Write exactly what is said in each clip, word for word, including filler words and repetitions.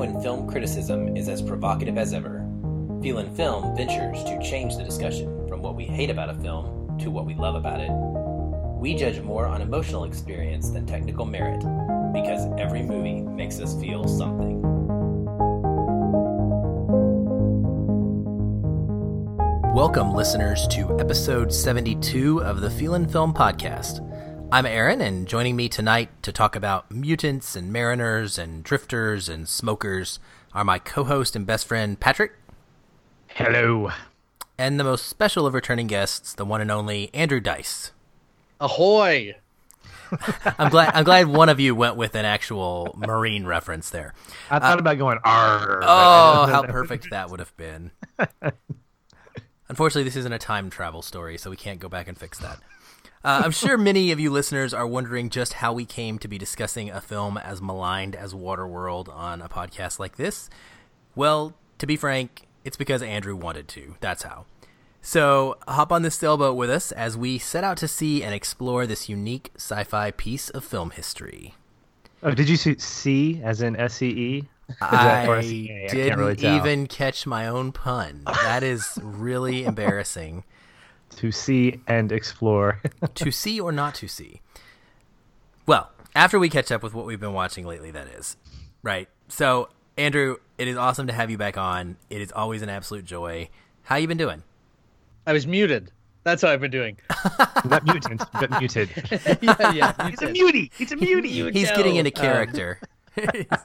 when film criticism is as provocative as ever, Feelin' Film ventures to change the discussion from what we hate about a film to what we love about it. We judge more on emotional experience than technical merit, because every movie makes us feel something. Welcome, listeners, to episode seventy-two of the Feelin' Film Podcast. I'm Aaron, and joining me tonight to talk about mutants and mariners and drifters and smokers are my co-host and best friend, Patrick. Hello. And the most special of returning guests, the one and only Andrew Dice. Ahoy! I'm glad I'm glad one of you went with an actual Marine reference there. I thought uh, about going arr. Oh, how perfect that would have been. Unfortunately, this isn't a time travel story, so we can't go back and fix that. Uh, I'm sure many of you listeners are wondering just how we came to be discussing a film as maligned as Waterworld on a podcast like this. Well, to be frank, it's because Andrew wanted to. That's how. So hop on this sailboat with us as we set out to see and explore this unique sci-fi piece of film history. Oh, did you see C as in S E E? I, I didn't really even catch my own pun. That is really embarrassing. To see and explore. To see or not to see. Well, after we catch up with what we've been watching lately, that is. Right. So, Andrew, it is awesome to have you back on. It is always an absolute joy. How you been doing? I was muted. That's how I've been doing. Not mutant, but muted. yeah, yeah, he's a mutie. He's a mutie. He's know. Getting into character. Uh,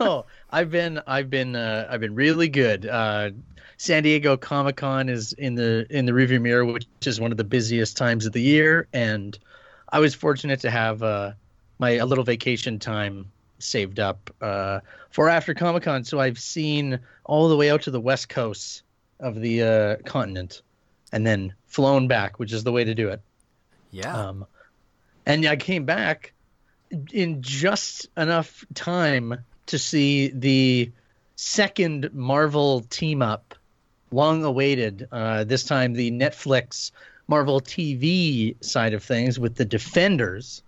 no, I've been, I've been, uh, I've been really good. Uh, San Diego Comic-Con is in the in the rearview mirror, which is one of the busiest times of the year, and I was fortunate to have uh, my a little vacation time saved up uh, for after Comic-Con. So I've seen all the way out to the West Coast of the uh, continent. And then flown back, which is the way to do it. Yeah. Um, and I came back in just enough time to see the second Marvel team-up, long-awaited, uh, this time the Netflix Marvel T V side of things with the Defenders.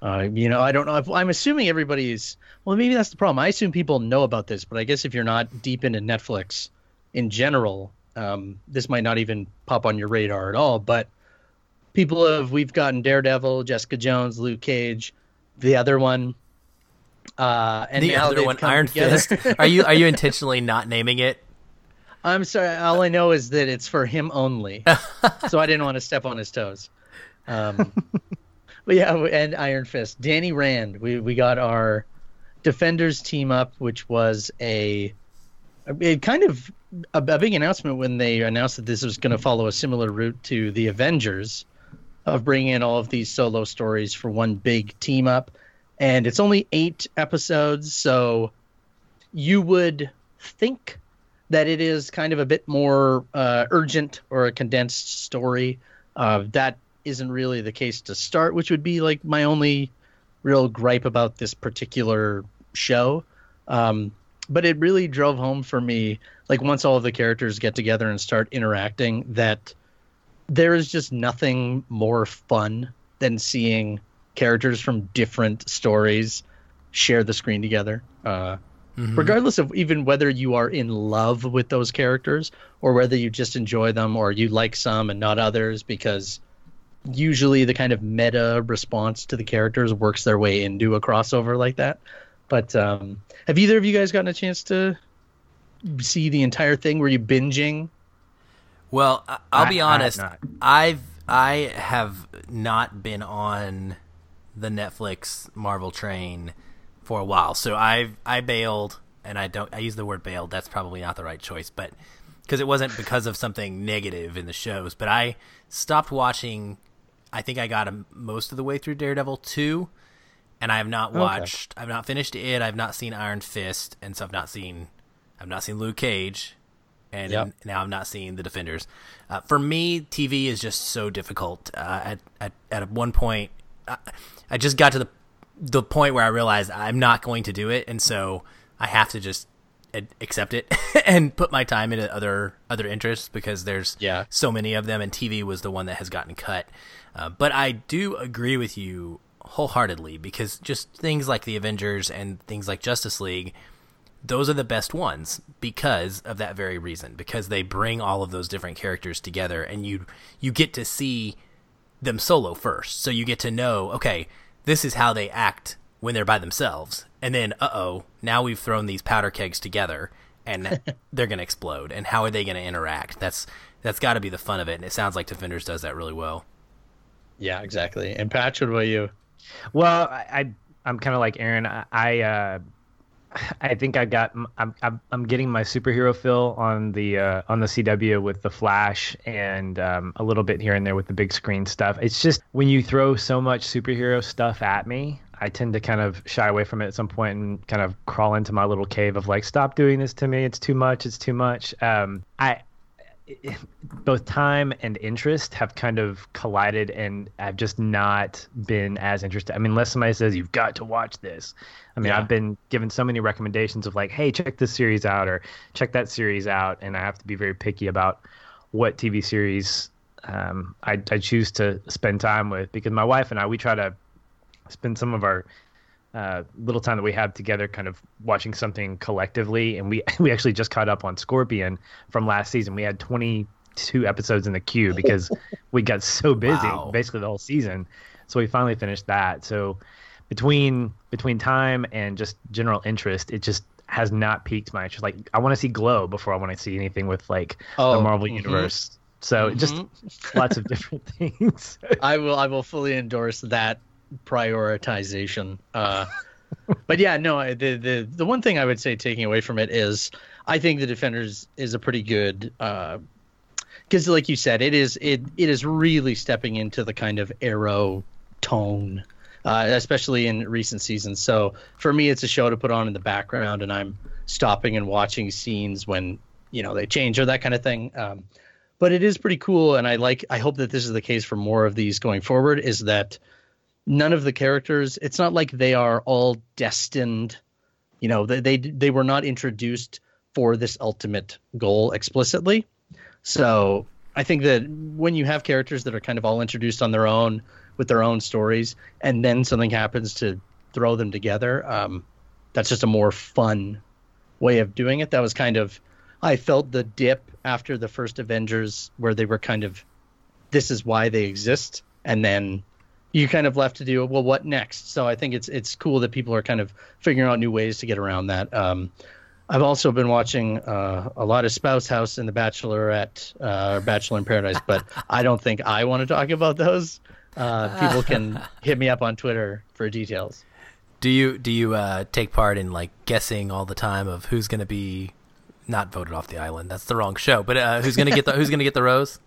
Uh, you know, I don't know. If, I'm assuming everybody's – well, maybe that's the problem. I assume people know about this, but I guess if you're not deep into Netflix in general – Um, this might not even pop on your radar at all, but people have, we've gotten Daredevil, Jessica Jones, Luke Cage, the other one, uh, and the other one, Iron Fist. Are you are you intentionally not naming it? I'm sorry. All I know is that it's for him only, so I didn't want to step on his toes. Um, but yeah, and Iron Fist, Danny Rand. We we got our Defenders team up, which was a it kind of. A big announcement when they announced that this was going to follow a similar route to the Avengers of bringing in all of these solo stories for one big team up. And it's only eight episodes, so you would think that it is kind of a bit more uh, urgent or a condensed story. Uh, that isn't really the case to start, which would be like my only real gripe about this particular show. Um, but it really drove home for me, like once all of the characters get together and start interacting, that there is just nothing more fun than seeing characters from different stories share the screen together. Uh, mm-hmm. Regardless of even whether you are in love with those characters or whether you just enjoy them or you like some and not others, because usually the kind of meta response to the characters works their way into a crossover like that. But um, have either of you guys gotten a chance to see the entire thing? Were you binging? Well, I'll be I, honest. I I've I have not been on the Netflix Marvel train for a while, so I've I bailed, and I don't. I use the word bailed. That's probably not the right choice, but because it wasn't because of something negative in the shows. But I stopped watching. I think I got a, most of the way through Daredevil two, and I have not watched. Okay. I've not finished it. I've not seen Iron Fist, and so I've not seen. I've not seen Luke Cage, and yep. now I'm not seeing the Defenders. Uh, for me, T V is just so difficult. Uh, at, at at one point, I, I just got to the the point where I realized I'm not going to do it, and so I have to just ad- accept it and put my time into other other interests because there's yeah. so many of them, and T V was the one that has gotten cut. Uh, but I do agree with you wholeheartedly because just things like the Avengers and things like Justice League those are the best ones because of that very reason, because they bring all of those different characters together, and you you get to see them solo first. So you get to know, okay, this is how they act when they're by themselves. And then, uh-oh, now we've thrown these powder kegs together, and they're going to explode. And how are they going to interact? That's That's got to be the fun of it, and it sounds like Defenders does that really well. Yeah, exactly. And Patch, what about you? Well, I, I I'm kind of like Aaron. I I, uh, I think I got I'm, I'm I'm getting my superhero feel on the uh, on the C W with the Flash, and um, a little bit here and there with the big screen stuff. It's just when you throw so much superhero stuff at me, I tend to kind of shy away from it at some point and kind of crawl into my little cave of like, stop doing this to me. It's too much. It's too much. Um, I. Both time and interest have kind of collided, and I've just not been as interested. I mean, unless somebody says you've got to watch this. I mean, yeah. I've been given so many recommendations of like, hey, check this series out or check that series out, and I have to be very picky about what T V series um, I, I choose to spend time with, because my wife and I, we try to spend some of our uh, little time that we have together kind of watching something collectively. And we, we actually just caught up on Scorpion from last season. We had twenty-two episodes in the queue because we got so busy, wow. basically the whole season. So we finally finished that. So between, between time and just general interest, it just has not piqued my interest. Like, I want to see Glow before I want to see anything with like oh, the Marvel mm-hmm. universe. So mm-hmm. just lots of different things. I will, I will fully endorse that prioritization. Uh, but yeah, no, the, the, the one thing I would say taking away from it is I think the Defenders is a pretty good, uh, because like you said, it is it it is really stepping into the kind of Arrow tone, uh, especially in recent seasons. So for me, it's a show to put on in the background, and I'm stopping and watching scenes when, you know, they change or that kind of thing. Um, but it is pretty cool, and I like. I hope that this is the case for more of these going forward. Is that none of the characters? It's not like they are all destined. You know, they they they were not introduced for this ultimate goal explicitly. So I think that when you have characters that are kind of all introduced on their own with their own stories, and then something happens to throw them together, um, that's just a more fun way of doing it. That was kind of, I felt the dip after the first Avengers where they were kind of, this is why they exist. And then you kind of left to do, well, what next? So I think it's, it's cool that people are kind of figuring out new ways to get around that. Um, I've also been watching uh, a lot of Spouse House and The Bachelorette, uh, or Bachelor in Paradise, but I don't think I want to talk about those. Uh, people can hit me up on Twitter for details. Do you do you uh, take part in like guessing all the time of who's going to be not voted off the island? That's the wrong show, but uh, who's going to get the who's going to get the rose?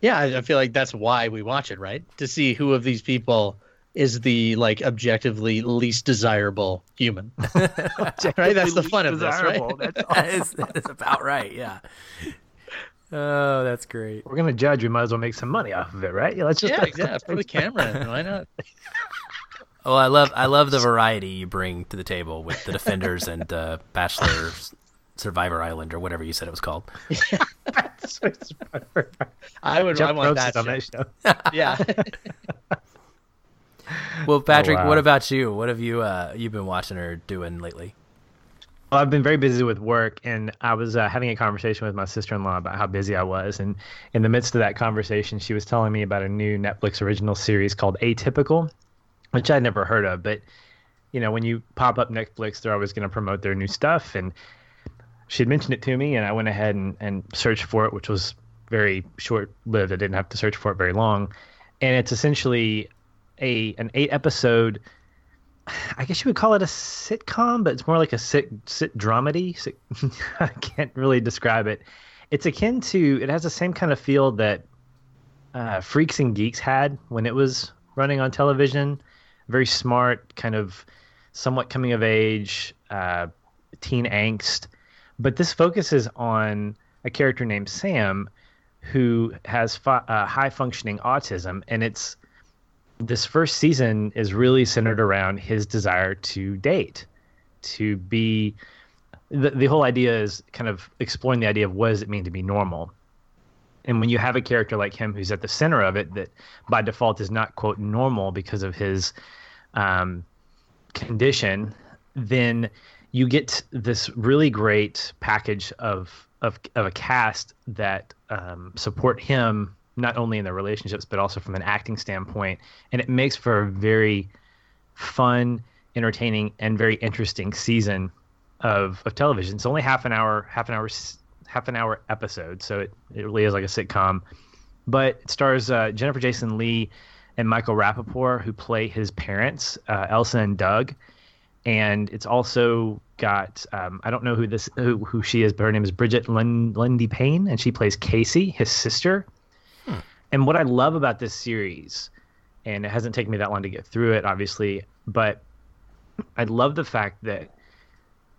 Yeah, I, I feel like that's why we watch it, right? To see who of these people is the like objectively least desirable human, right? That's the fun of this, right? That's that is, that is about right. Yeah. Oh, that's great. We're gonna judge. We might as well make some money off of it, right? Yeah, let's just yeah, exactly. Put the camera in. Why not? Oh, I love I love the variety you bring to the table with the Defenders and uh, Bachelor Survivor Island or whatever you said it was called. Yeah. I would. Jeff I want that, on that show. Yeah. Well, Patrick, oh, wow. What about you? What have you uh, you've been watching or doing lately? Well, I've been very busy with work, and I was uh, having a conversation with my sister-in-law about how busy I was. And in the midst of that conversation, she was telling me about a new Netflix original series called Atypical, which I'd never heard of. But, you know, when you pop up Netflix, they're always going to promote their new stuff. And she had mentioned it to me, and I went ahead and, and searched for it, which was very short-lived. I didn't have to search for it very long. And it's essentially a an eight episode, I guess you would call it a sitcom, but it's more like a sit sit dramedy. Sit, I can't really describe it. It's akin to, it has the same kind of feel that uh, Freaks and Geeks had when it was running on television. Very smart, kind of somewhat coming of age, uh, teen angst. But this focuses on a character named Sam who has fi- uh, high functioning autism, and it's this first season is really centered around his desire to date, to be the, the whole idea is kind of exploring the idea of what does it mean to be normal. And when you have a character like him who's at the center of it, that by default is not, quote, normal because of his um, condition, then you get this really great package of of, of a cast that um, support him not only in their relationships but also from an acting standpoint, and it makes for a very fun, entertaining, and very interesting season of of television. It's only half an hour, half an hour, half an hour episode, so it, it really is like a sitcom. But it stars uh, Jennifer Jason Lee and Michael Rapaport, who play his parents, uh, Elsa and Doug. And it's also got, um, I don't know who this who, who she is, but her name is Bridget Lund, Lundy Payne, and she plays Casey, his sister. Hmm. And what I love about this series, and it hasn't taken me that long to get through it, obviously, but I love the fact that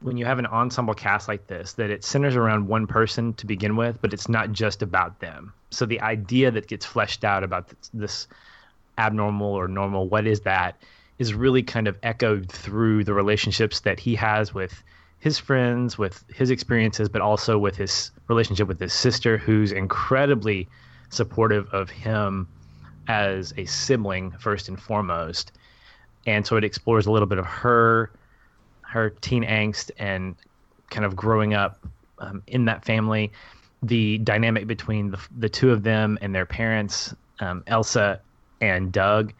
when you have an ensemble cast like this, that it centers around one person to begin with, but it's not just about them. So the idea that gets fleshed out about this, this abnormal or normal, what is that, is really kind of echoed through the relationships that he has with his friends, with his experiences, but also with his relationship with his sister, who's incredibly supportive of him as a sibling, first and foremost. And so it explores a little bit of her, her teen angst and kind of growing up um, in that family, the dynamic between the, the two of them and their parents, um, Elsa and Doug.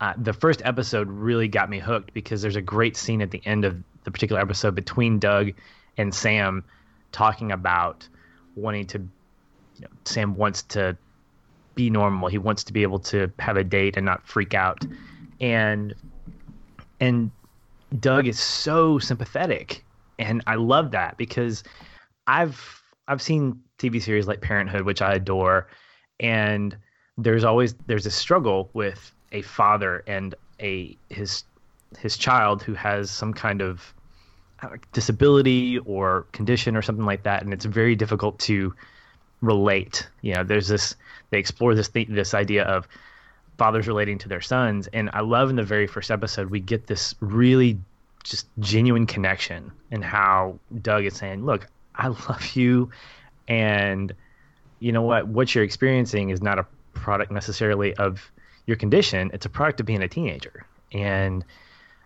Uh, the first episode really got me hooked because there's a great scene at the end of the particular episode between Doug and Sam talking about wanting to, you know, Sam wants to be normal. He wants to be able to have a date and not freak out. And, and, Doug is so sympathetic, and I love that because I've I've seen T V series like Parenthood, which I adore, and there's always there's a struggle with a father and a his his child who has some kind of disability or condition or something like that, and it's very difficult to relate. You know, there's this they explore this th- this idea of fathers relating to their sons. And I love in the very first episode, we get this really just genuine connection and how Doug is saying, look, I love you. And you know what, what you're experiencing is not a product necessarily of your condition. It's a product of being a teenager. And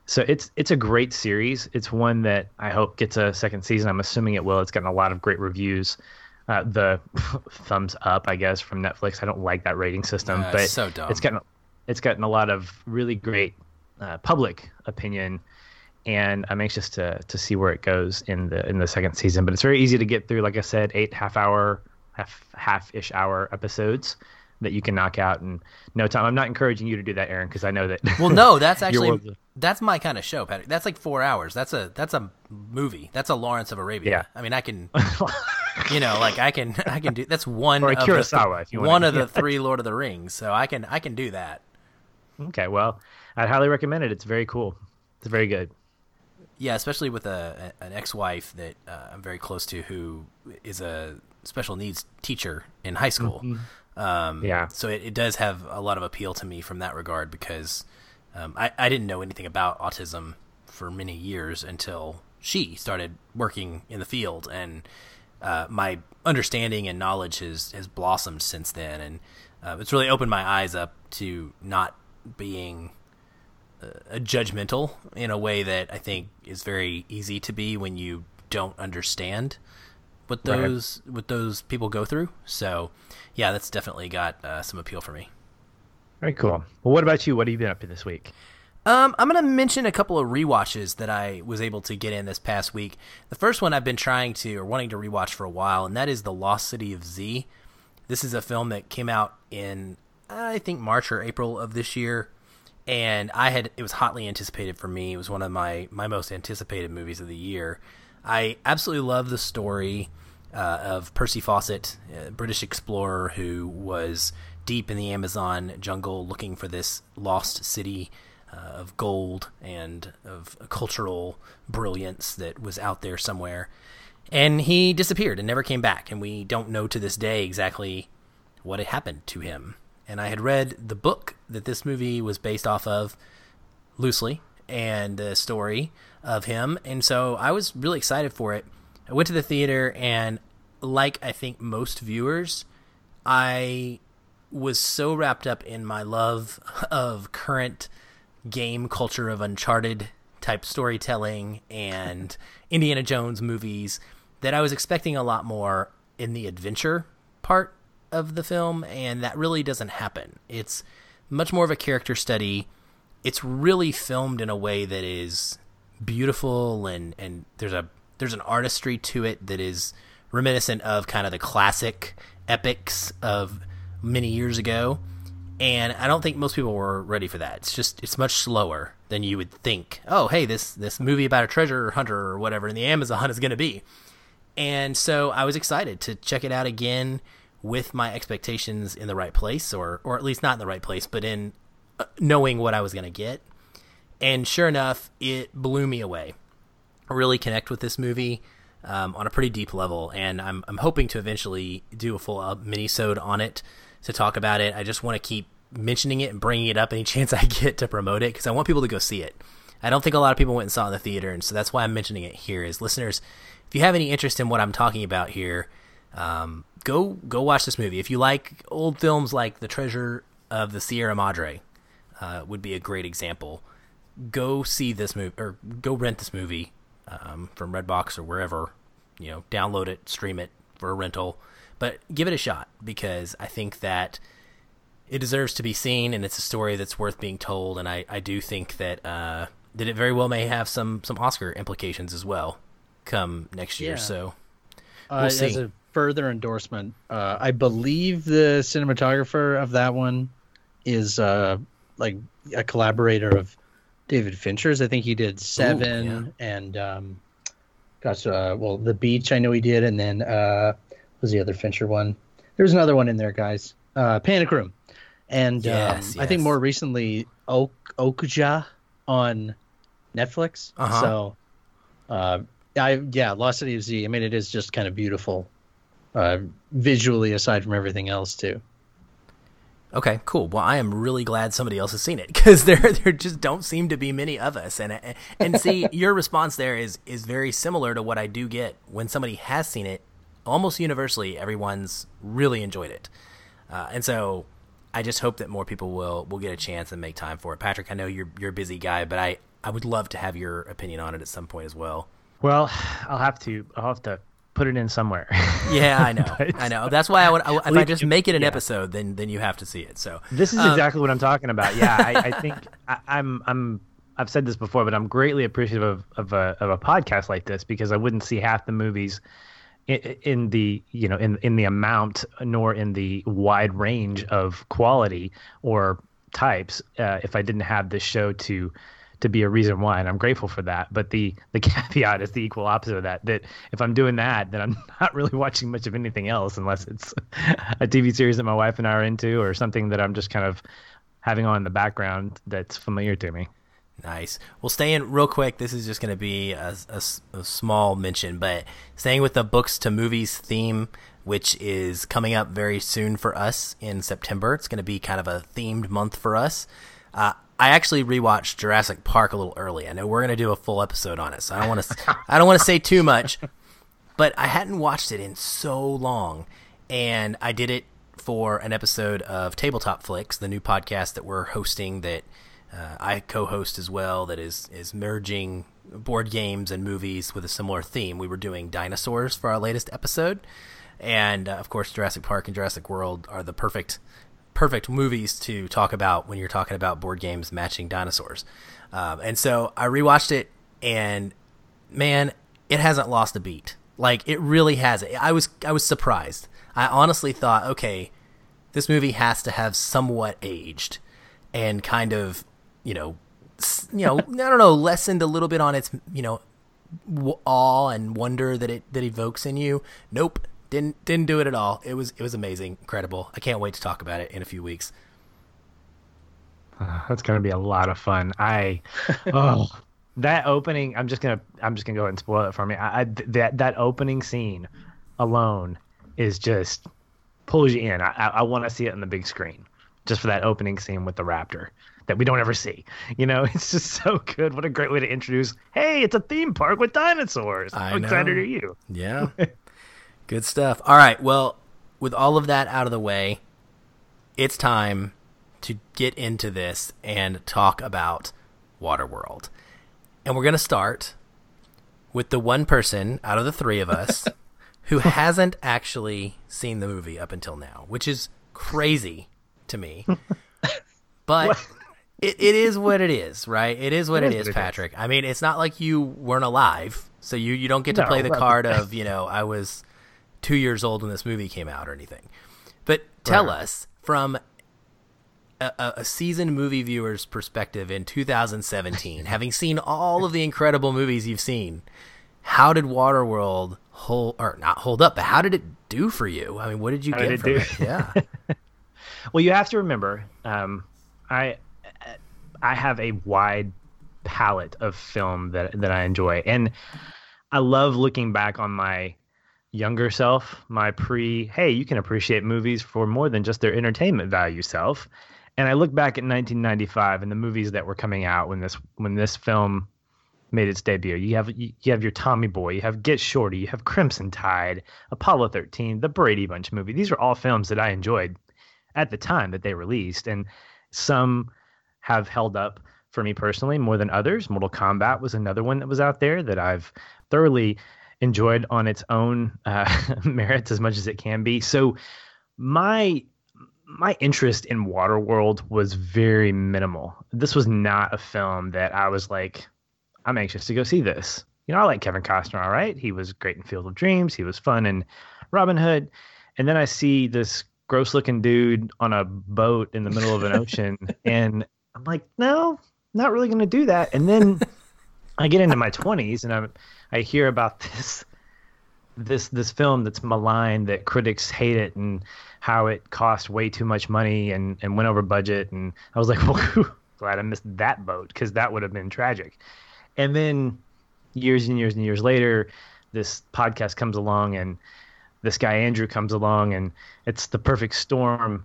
so it's, it's a great series. It's one that I hope gets a second season. I'm assuming it will. It's gotten a lot of great reviews. Uh, the thumbs up, I guess, from Netflix. I don't like that rating system, uh, but so dumb. it's gotten it's gotten a lot of really great uh, public opinion, and I'm anxious to to see where it goes in the in the second season. But it's very easy to get through. Like I said, eight half hour, half half ish hour episodes that you can knock out in no time. I'm not encouraging you to do that, Aaron, because I know that. Well, no, that's actually that's my kind of show, Patrick. That's like four hours. That's a that's a movie. That's a Lawrence of Arabia. Yeah. I mean, I can. You know, like I can, I can do. That's one or a of Kurosawa, the, if you want one to, of yeah. the three Lord of the Rings. So I can, I can do that. Okay, well, I'd highly recommend it. It's very cool. It's very good. Yeah, especially with a an ex-wife that uh, I'm very close to, who is a special needs teacher in high school. Mm-hmm. Um, yeah. So it, it does have a lot of appeal to me from that regard because um, I I didn't know anything about autism for many years until she started working in the field and. Uh, my understanding and knowledge has, has blossomed since then, and uh, it's really opened my eyes up to not being uh, judgmental in a way that I think is very easy to be when you don't understand what those right. what those people go through. So, yeah, that's definitely got uh, some appeal for me. Very cool. Well, what about you? What have you been up to this week? Um, I'm going to mention a couple of rewatches that I was able to get in this past week. The first one I've been trying to or wanting to rewatch for a while, and that is The Lost City of Z. This is a film that came out in, I think, March or April of this year, and I had it was hotly anticipated for me. It was one of my, my most anticipated movies of the year. I absolutely love the story uh, of Percy Fawcett, a British explorer who was deep in the Amazon jungle looking for this lost city Uh, of gold and of cultural brilliance that was out there somewhere. And he disappeared and never came back. And we don't know to this day exactly what had happened to him. And I had read the book that this movie was based off of loosely and the story of him. And so I was really excited for it. I went to the theater, and like I think most viewers, I was so wrapped up in my love of current game culture of Uncharted type storytelling and Indiana Jones movies that I was expecting a lot more in the adventure part of the film, and that really doesn't happen. It's much more of a character study. It's really filmed in a way that is beautiful, and, and there's a there's an artistry to it that is reminiscent of kind of the classic epics of many years ago. And I don't think most people were ready for that. It's just, it's much slower than you would think. Oh, hey, this this movie about a treasure hunter or whatever in the Amazon hunt is going to be. And so I was excited to check it out again with my expectations in the right place, or or at least not in the right place, but in knowing what I was going to get. And sure enough, it blew me away. I really connect with this movie um, on a pretty deep level, and I'm I'm hoping to eventually do a full uh, mini-sode on it to talk about it. I just want to keep mentioning it and bringing it up any chance I get to promote it, because I want people to go see it. I don't think a lot of people went and saw it in the theater, and so that's why I'm mentioning it here. Is listeners, if you have any interest in what I'm talking about here, um, go go watch this movie. If you like old films like The Treasure of the Sierra Madre, uh, would be a great example. Go see this movie, or go rent this movie um, from Redbox or wherever. You know, download it, stream it for a rental. But give it a shot, because I think that it deserves to be seen, and it's a story that's worth being told. And I, I do think that uh, that it very well may have some some Oscar implications as well come next year. Yeah. So we'll uh, see. As a further endorsement, uh, I believe the cinematographer of that one is uh, like a collaborator of David Fincher's. I think he did Seven. Ooh, yeah. and um, gosh, uh, well, The Beach I know he did, and then. Uh, was the other Fincher one? There's another one in there, guys. Uh, Panic Room, and yes, um, yes. I think more recently o- Okuja on Netflix. Uh-huh. So, uh, I yeah, Lost City of Z. I mean, it is just kind of beautiful uh, visually, aside from everything else, too. Okay, cool. Well, I am really glad somebody else has seen it, because there there just don't seem to be many of us. And and, and see, your response there is is very similar to what I do get when somebody has seen it. Almost universally, everyone's really enjoyed it. Uh, and so I just hope that more people will, will get a chance and make time for it. Patrick, I know you're you're a busy guy, but I, I would love to have your opinion on it at some point as well. Well, I'll have to I'll have to put it in somewhere. Yeah, I know. I know. That's why I would I, if I just make it an yeah. episode, then then you have to see it. So this is um, exactly what I'm talking about. Yeah, I, I think I, I'm I'm I've said this before, but I'm greatly appreciative of of a, of a podcast like this, because I wouldn't see half the movies in the you know in in the amount, nor in the wide range of quality or types, uh, if I didn't have this show to to be a reason why, and I'm grateful for that. But the the caveat is the equal opposite of that. That if I'm doing that, then I'm not really watching much of anything else, unless it's a T V series that my wife and I are into, or something that I'm just kind of having on in the background that's familiar to me. Nice. Well, staying real quick, this is just going to be a, a, a small mention, but staying with the books to movies theme, which is coming up very soon for us in September. It's going to be kind of a themed month for us. Uh, I actually rewatched Jurassic Park a little early. I know we're going to do a full episode on it, so I don't want to. I don't want to say too much, but I hadn't watched it in so long, and I did it for an episode of Tabletop Flicks, the new podcast that we're hosting that. Uh, I co-host as well, that is is merging board games and movies with a similar theme. We were doing dinosaurs for our latest episode, and uh, of course Jurassic Park and Jurassic World are the perfect perfect movies to talk about when you're talking about board games matching dinosaurs. Um, and so I rewatched it, and man, it hasn't lost a beat. Like, it really hasn't. I was I was surprised. I honestly thought, okay, this movie has to have somewhat aged and kind of you know, you know, I don't know, lessened a little bit on its, you know, awe and wonder that it, that evokes in you. Nope. Didn't, didn't do it at all. It was, it was amazing. Incredible. I can't wait to talk about it in a few weeks. Uh, that's going to be a lot of fun. I, oh, that opening, I'm just going to, I'm just going to go ahead and spoil it for me. I, I, that, that opening scene alone is just pulls you in. I, I, I want to see it on the big screen just for that opening scene with the raptor. That we don't ever see. You know, it's just so good. What a great way to introduce, hey, it's a theme park with dinosaurs. How excited are you? Yeah. Good stuff. All right. Well, with all of that out of the way, it's time to get into this and talk about Waterworld. And we're going to start with the one person out of the three of us who hasn't actually seen the movie up until now, which is crazy to me. But it, it is what it is, right? It is what it, it is, is, Patrick. It is. I mean, it's not like you weren't alive, so you, you don't get to no, play the card of, you know, I was two years old when this movie came out or anything. But tell right. us from a, a seasoned movie viewer's perspective in two thousand seventeen, having seen all of the incredible movies you've seen, how did Waterworld hold, or not hold up, but how did it do for you? I mean, what did you how get did from it? Do? it? Yeah. Well, you have to remember, um, I I have a wide palette of film that that I enjoy, and I love looking back on my younger self, my pre, hey, you can appreciate movies for more than just their entertainment value self. And I look back at nineteen ninety-five and the movies that were coming out when this when this film made its debut. You have you, you have your Tommy Boy, you have Get Shorty, you have Crimson Tide, Apollo thirteen, the Brady Bunch movie. These are all films that I enjoyed at the time that they released, and some have held up for me personally more than others. Mortal Kombat was another one that was out there that I've thoroughly enjoyed on its own uh, merits as much as it can be. So my My interest in Waterworld was very minimal. This was not a film that I was like, I'm anxious to go see this. You know, I like Kevin Costner, all right. He was great in Field of Dreams. He was fun in Robin Hood. And then I see this gross-looking dude on a boat in the middle of an ocean, and I'm like, no, not really going to do that. And then I get into my twenties, and I I hear about this this this film that's maligned, that critics hate it, and how it cost way too much money and, and went over budget. And I was like, well, glad I missed that boat, because that would have been tragic. And then years and years and years later, this podcast comes along, and this guy Andrew comes along, and it's the perfect storm,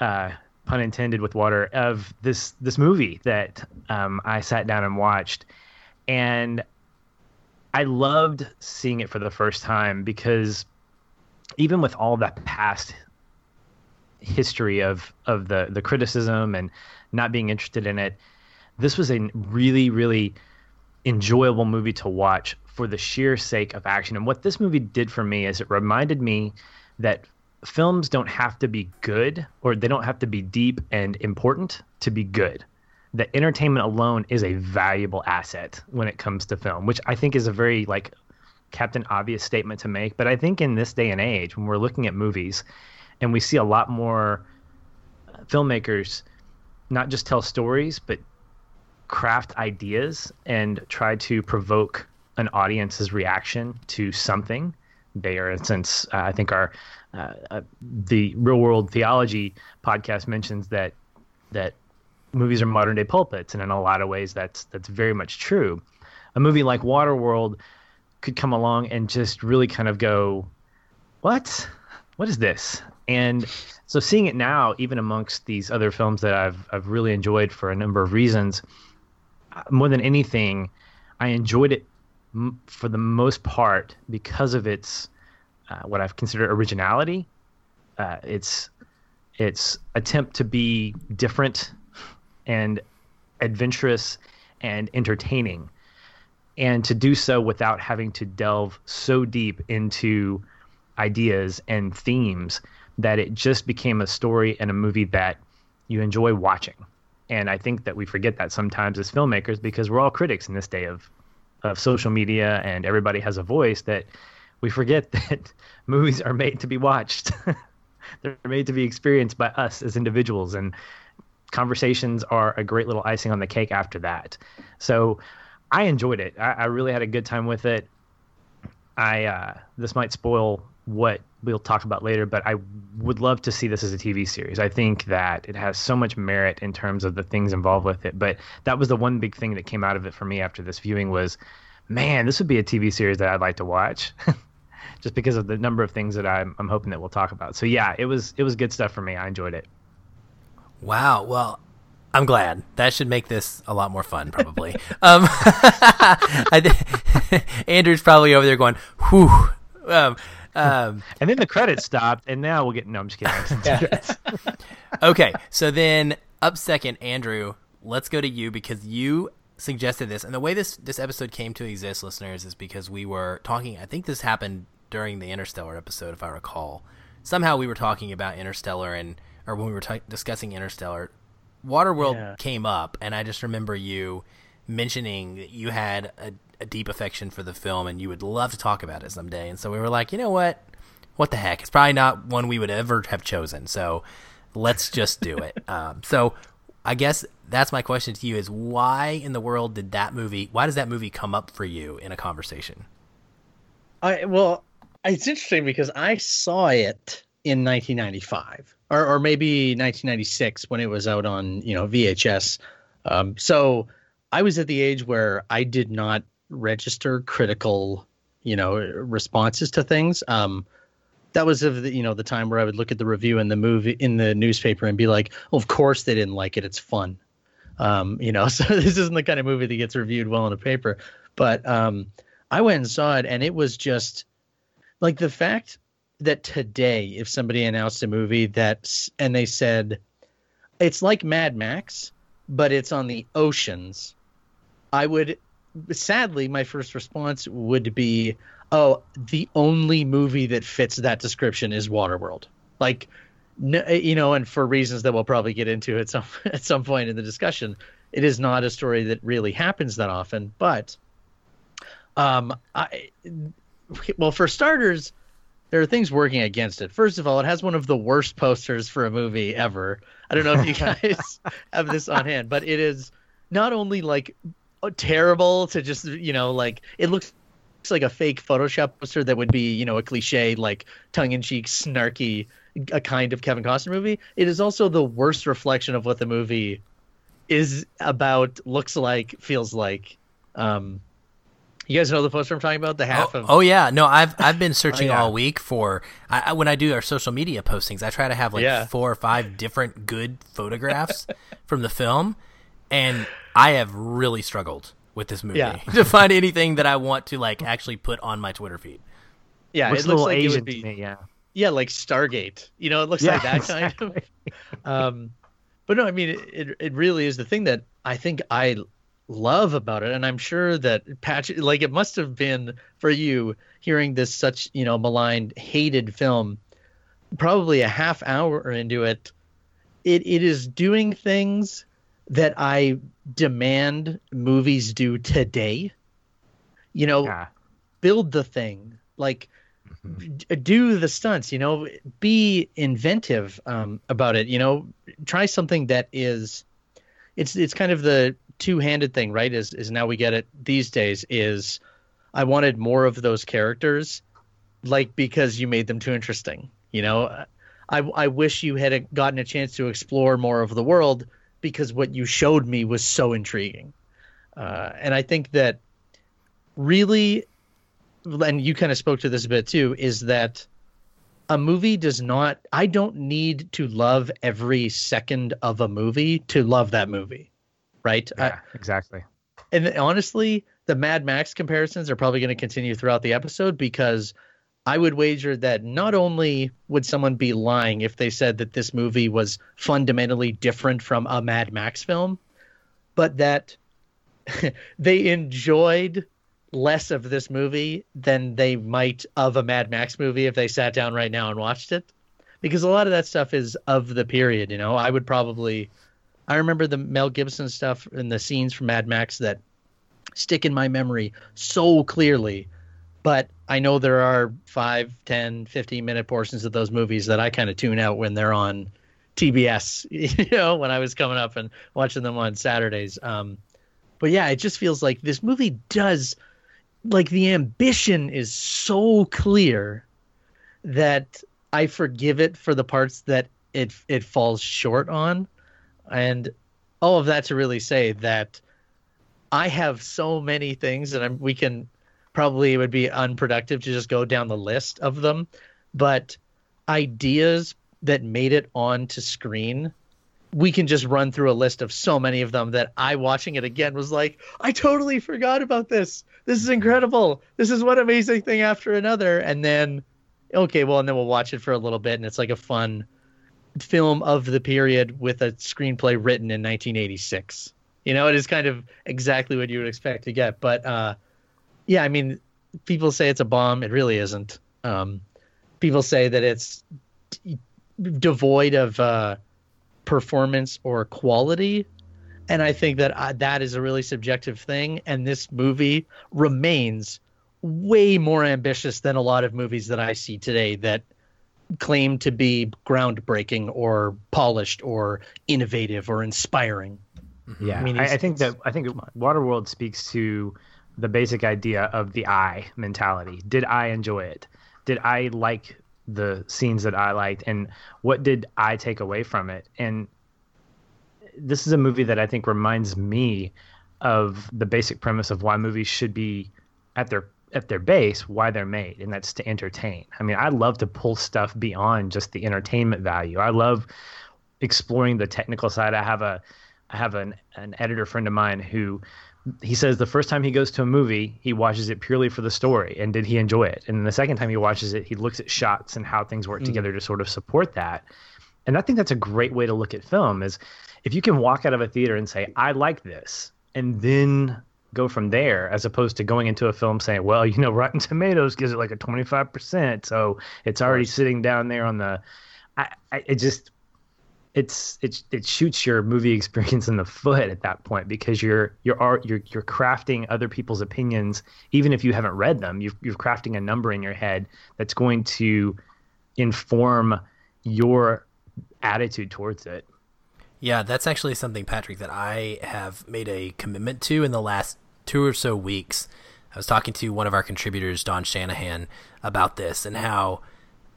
uh, pun intended with water, of this this movie that um, I sat down and watched. And I loved seeing it for the first time, because even with all that past history of of the the criticism and not being interested in it, this was a really really enjoyable movie to watch for the sheer sake of action. And what this movie did for me is it reminded me that films don't have to be good, or they don't have to be deep and important to be good. That entertainment alone is a valuable asset when it comes to film, which I think is a very like Captain Obvious statement to make. But I think in this day and age, when we're looking at movies, and we see a lot more filmmakers not just tell stories, but craft ideas and try to provoke an audience's reaction to something. They are, in a sense, uh, I think our uh, uh, the Real World Theology podcast mentions that that movies are modern day pulpits, and in a lot of ways, that's that's very much true. A movie like Waterworld could come along and just really kind of go, what? What is this? And so seeing it now, even amongst these other films that I've I've really enjoyed for a number of reasons, more than anything, I enjoyed it m- for the most part because of its uh, what I've considered originality, uh, its its attempt to be different and adventurous and entertaining, and to do so without having to delve so deep into ideas and themes that it just became a story and a movie that you enjoy watching. And I think that we forget that sometimes as filmmakers, because we're all critics in this day of of social media, and everybody has a voice, that we forget that movies are made to be watched. They're made to be experienced by us as individuals, and conversations are a great little icing on the cake after that. So I enjoyed it. I, I really had a good time with it. I uh, this might spoil what we'll talk about later, but I would love to see this as a T V series. I think that it has so much merit in terms of the things involved with it. But that was the one big thing that came out of it for me after this viewing was, man, this would be a T V series that I'd like to watch, just because of the number of things that I'm, I'm hoping that we'll talk about. So yeah, it was it was good stuff for me. I enjoyed it. Wow. Well, I'm glad. That should make this a lot more fun, probably. um, I th- Andrew's probably over there going, whew. Um, Um, and then the credits stopped, and now we'll get... No, I'm just kidding. Yeah. Okay, so then up second, Andrew, let's go to you, because you suggested this, and the way this this episode came to exist, listeners, is because we were talking. I think this happened during the Interstellar episode, if I recall. Somehow we were talking about Interstellar, and or when we were t- discussing Interstellar, Waterworld yeah. came up, and I just remember you mentioning that you had a, a deep affection for the film, and you would love to talk about it someday. And so we were like, you know what? What the heck? It's probably not one we would ever have chosen. So let's just do it. um, so I guess that's my question to you is why in the world did that movie, why does that movie come up for you in a conversation? I Well, it's interesting because I saw it in nineteen ninety-five or, or maybe nineteen ninety-six when it was out on, you know, V H S. Um, so I was at the age where I did not register critical, you know, responses to things. Um, That was of the, you know, the time where I would look at the review in the movie in the newspaper and be like, oh, of course they didn't like it. It's fun. Um, you know, so this isn't the kind of movie that gets reviewed well in a paper. But um, I went and saw it, and it was just like the fact that today, if somebody announced a movie that and they said it's like Mad Max, but it's on the oceans, I would sadly my first response would be, oh, the only movie that fits that description is Waterworld. Like, you know, and for reasons that we'll probably get into at some at some point in the discussion, it is not a story that really happens that often. But, um, I, well, for starters, there are things working against it. First of all, it has one of the worst posters for a movie ever. I don't know if you guys have this on hand, but it is not only like terrible to just, you know, like it looks like a fake Photoshop poster that would be, you know, a cliche, like tongue-in-cheek, snarky, a kind of Kevin Costner movie. It is also the worst reflection of what the movie is about, looks like, feels like. Um, you guys know the poster I'm talking about? The half oh, of oh yeah, no, I've I've been searching oh, yeah. all week for. I, when I do our social media postings, I try to have like yeah. four or five different good photographs from the film, and I have really struggled with this movie yeah. to find anything that I want to like actually put on my Twitter feed. Yeah, Which it looks like Asian it would be, to me, yeah. Yeah, like Stargate. You know, it looks yeah, like that exactly. kind of. Um, but no, I mean, it, it really is the thing that I think I love about it, and I'm sure that Patrick, like it must have been for you hearing this such, you know, maligned, hated film, probably a half hour into it, it it is doing things that I demand movies do today, you know, yeah. build the thing, like mm-hmm. d- do the stunts, you know, be inventive um, about it, you know, try something that is, it's, it's kind of the two handed thing, right? Is, is now we get it these days is I wanted more of those characters, like, because you made them too interesting. You know, I, I wish you had gotten a chance to explore more of the world, because what you showed me was so intriguing. Uh, and I think that really, and you kind of spoke to this a bit too, is that a movie does not, I don't need to love every second of a movie to love that movie. Right. Yeah, I, exactly. And honestly, the Mad Max comparisons are probably going to continue throughout the episode, because I would wager that not only would someone be lying if they said that this movie was fundamentally different from a Mad Max film, but that they enjoyed less of this movie than they might of a Mad Max movie if they sat down right now and watched it. Because a lot of that stuff is of the period, you know. I would probably... I remember the Mel Gibson stuff and the scenes from Mad Max that stick in my memory so clearly. But I know there are five, ten, fifteen minute portions of those movies that I kind of tune out when they're on T B S, you know, when I was coming up and watching them on Saturdays. Um, but yeah, it just feels like this movie does, like the ambition is so clear that I forgive it for the parts that it it falls short on. And all of that to really say that I have so many things that I'm, we can... Probably it would be unproductive to just go down the list of them, but ideas that made it onto screen, we can just run through a list of so many of them that I, watching it again, was like, I totally forgot about this. This is incredible. This is one amazing thing after another. And then, okay, well, and then we'll watch it for a little bit, and it's like a fun film of the period with a screenplay written in nineteen eighty-six. You know, it is kind of exactly what you would expect to get. But uh, yeah, I mean, people say it's a bomb. It really isn't. Um, people say that it's d- devoid of uh, performance or quality. And I think that uh, that is a really subjective thing. And this movie remains way more ambitious than a lot of movies that I see today that claim to be groundbreaking or polished or innovative or inspiring. Yeah, I, mean, I, I think that I think Waterworld speaks to the basic idea of the I mentality. Did I enjoy it? Did I like the scenes that I liked? And what did I take away from it? And this is a movie that I think reminds me of the basic premise of why movies should be at their at their base, why they're made, and that's to entertain. I mean, I love to pull stuff beyond just the entertainment value. I love exploring the technical side. I have a I have an, an editor friend of mine who, he says the first time he goes to a movie, he watches it purely for the story and did he enjoy it. And the second time he watches it, he looks at shots and how things work mm. together to sort of support that. And I think that's a great way to look at film is if you can walk out of a theater and say, I like this, and then go from there, as opposed to going into a film saying, well, you know, Rotten Tomatoes gives it like a twenty-five percent. So it's already sitting down there on the, I, I it just, It's it it shoots your movie experience in the foot at that point because you're you're art you're you're crafting other people's opinions even if you haven't read them. You've you're crafting a number in your head that's going to inform your attitude towards it. Yeah, that's actually something, Patrick, that I have made a commitment to in the last two or so weeks. I was talking to one of our contributors, Don Shanahan, about this and how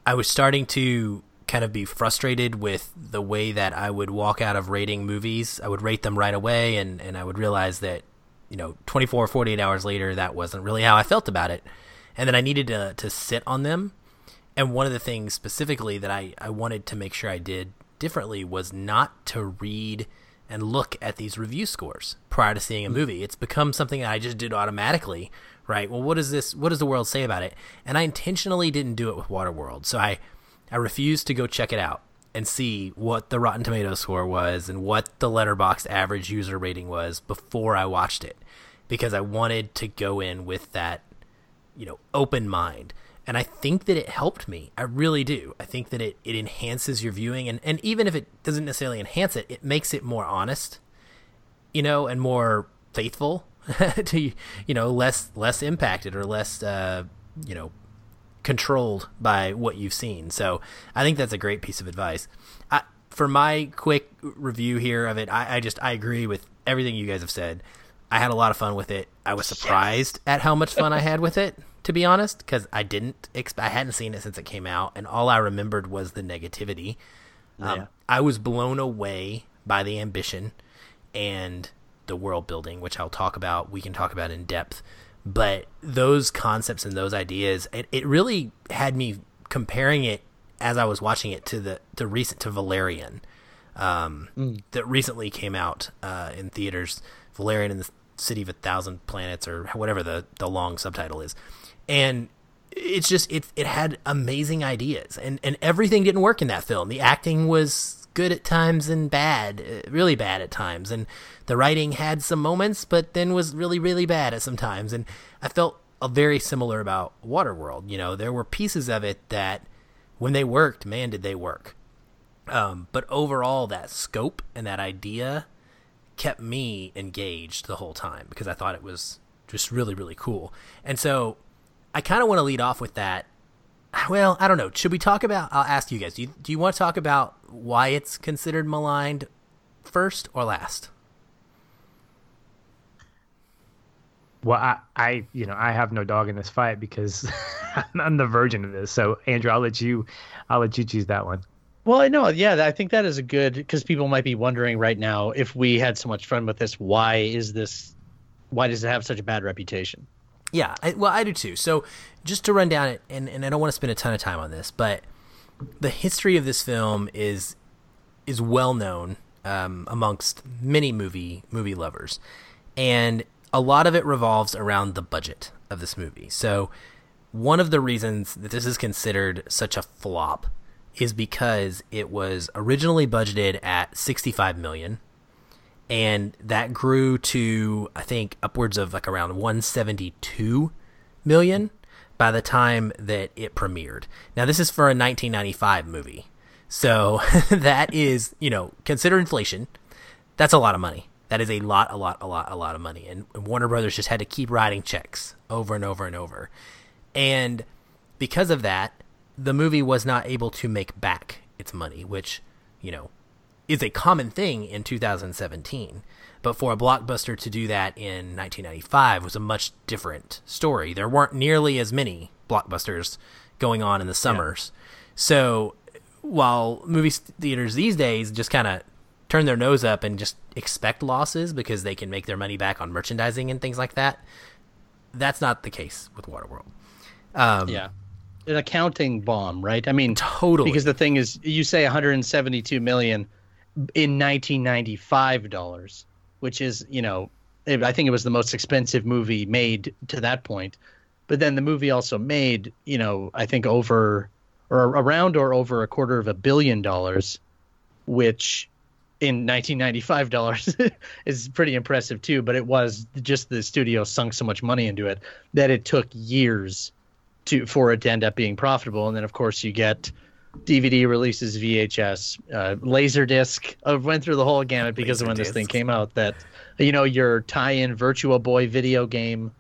I was starting to kind of be frustrated with the way that I would walk out of rating movies. I would rate them right away, and, and I would realize that, you know, twenty-four or forty-eight hours later, that wasn't really how I felt about it. And then I needed to, to sit on them. And one of the things specifically that I, I wanted to make sure I did differently was not to read and look at these review scores prior to seeing a movie. It's become something that I just did automatically, right? Well, what is this? What does the world say about it? And I intentionally didn't do it with Waterworld. So I I refused to go check it out and see what the Rotten Tomatoes score was and what the Letterboxd average user rating was before I watched it, because I wanted to go in with that, you know, open mind. And I think that it helped me. I really do. I think that it, it enhances your viewing. And, and even if it doesn't necessarily enhance it, it makes it more honest, you know, and more faithful to, you know, less, less impacted or less, uh, you know, controlled by what you've seen. So I think that's a great piece of advice. I, for my quick review here of it, I, I just, I agree with everything you guys have said. I had a lot of fun with it. I was surprised yes. at how much fun I had with it, to be honest, because I didn't, exp- I hadn't seen it since it came out. And all I remembered was the negativity. Yeah. Um, I was blown away by the ambition and the world building, which I'll talk about. We can talk about in depth. But those concepts and those ideas, it, it really had me comparing it as I was watching it to the to recent to Valerian, um, mm. that recently came out uh, in theaters. Valerian in the City of a Thousand Planets, or whatever the, the long subtitle is, and it's just it it had amazing ideas, and and everything didn't work in that film. The acting was good at times and bad, really bad at times. And the writing had some moments, but then was really, really bad at some times. And I felt a very similar about Waterworld. You know, there were pieces of it that when they worked, man, did they work. Um, but overall, that scope and that idea kept me engaged the whole time because I thought it was just really, really cool. And so I kind of want to lead off with that. Well, I don't know. Should we talk about, I'll ask you guys, do you, do you want to talk about why it's considered maligned first or last? Well, I, I you know, I have no dog in this fight because I'm the virgin of this. So Andrew, I'll let you, I'll let you choose that one. Well, I know. Yeah, I think that is a good, because people might be wondering right now, if we had so much fun with this, why is this, why does it have such a bad reputation? Yeah, I, well, I do too. So just to run down it, and, and I don't want to spend a ton of time on this, but the history of this film is is well known um, amongst many movie movie lovers. And a lot of it revolves around the budget of this movie. So one of the reasons that this is considered such a flop is because it was originally budgeted at sixty-five million dollars. and that grew to, I think, upwards of like around one hundred seventy-two million by the time that it premiered. Now, this is for a nineteen ninety-five movie. So that is, you know, consider inflation. That's a lot of money. That is a lot, a lot, a lot, a lot of money. And Warner Brothers just had to keep writing checks over and over and over. And because of that, the movie was not able to make back its money, which, you know, is a common thing in two thousand seventeen. But for a blockbuster to do that in nineteen ninety-five was a much different story. There weren't nearly as many blockbusters going on in the summers. Yeah. So while movie theaters these days just kind of turn their nose up and just expect losses because they can make their money back on merchandising and things like that, that's not the case with Waterworld. Um, yeah. An accounting bomb, right? I mean, totally. Because the thing is, you say one hundred seventy-two million dollars in nineteen ninety-five dollars, which is, you know, it, I think it was the most expensive movie made to that point. But then the movie also made, you know, I think over or around or over a quarter of a billion dollars, which in nineteen ninety-five dollars is pretty impressive too. But it was just the studio sunk so much money into it that it took years to for it to end up being profitable. And then, of course, you get D V D releases, V H S, uh, Laserdisc. I went through the whole gamut because Laserdisc. Of when this thing came out, that, you know, your tie-in Virtua Boy video game.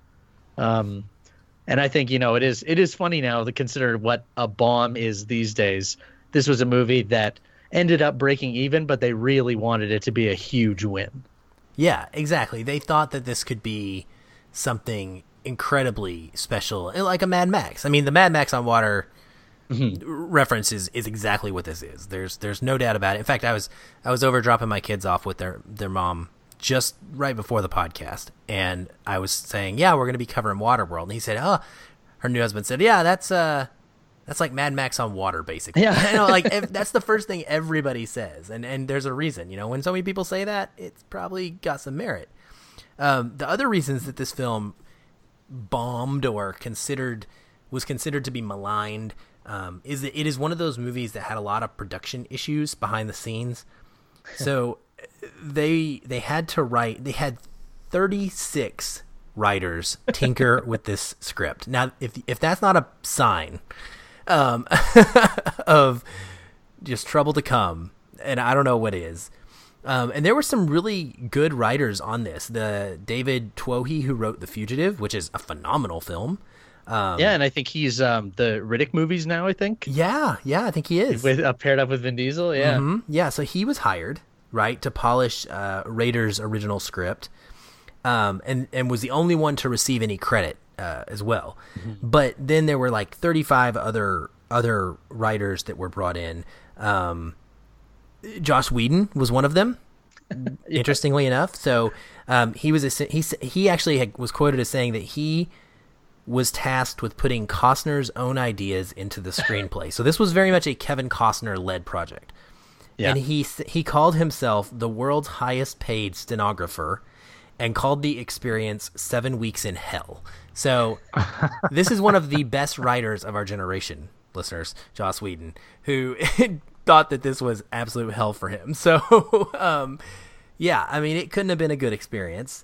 Um, and I think, you know, it is it is funny now to consider what a bomb is these days. This was a movie that ended up breaking even, but they really wanted it to be a huge win. Yeah, exactly. They thought that this could be something incredibly special, like a Mad Max. I mean, the Mad Max on water... Mm-hmm. reference is, is exactly what this is. There's there's no doubt about it. In fact, I was I was over dropping my kids off with their, their mom just right before the podcast, and I was saying, yeah, we're going to be covering Waterworld. And he said, oh, her new husband said, yeah, that's uh that's like Mad Max on water, basically. Yeah. You know, like, if, that's the first thing everybody says, and, and there's a reason. You know, when so many people say that, it's probably got some merit. Um, the other reasons that this film bombed or considered was considered to be maligned Um, is that it is one of those movies that had a lot of production issues behind the scenes. So they they had to write, they had thirty-six writers tinker with this script. Now, if if that's not a sign um, of just trouble to come, and I don't know what is. Um, and there were some really good writers on this. The David Twohy, who wrote The Fugitive, which is a phenomenal film. Um, yeah, and I think he's um, the Riddick movies now, I think. Yeah, yeah, I think he is. With, uh, paired up with Vin Diesel, yeah. Mm-hmm. Yeah, so he was hired, right, to polish uh, Raiders' original script, um, and, and was the only one to receive any credit uh, as well. Mm-hmm. But then there were like thirty-five other other writers that were brought in. Um, Joss Whedon was one of them, yeah. Interestingly enough. So um, he was a, he, he actually had, was quoted as saying that he was tasked with putting Costner's own ideas into the screenplay. So this was very much a Kevin Costner-led project. Yeah. And he he called himself the world's highest-paid stenographer and called the experience seven weeks in hell. So this is one of the best writers of our generation, listeners, Joss Whedon, who thought that this was absolute hell for him. So, um, yeah, I mean, it couldn't have been a good experience.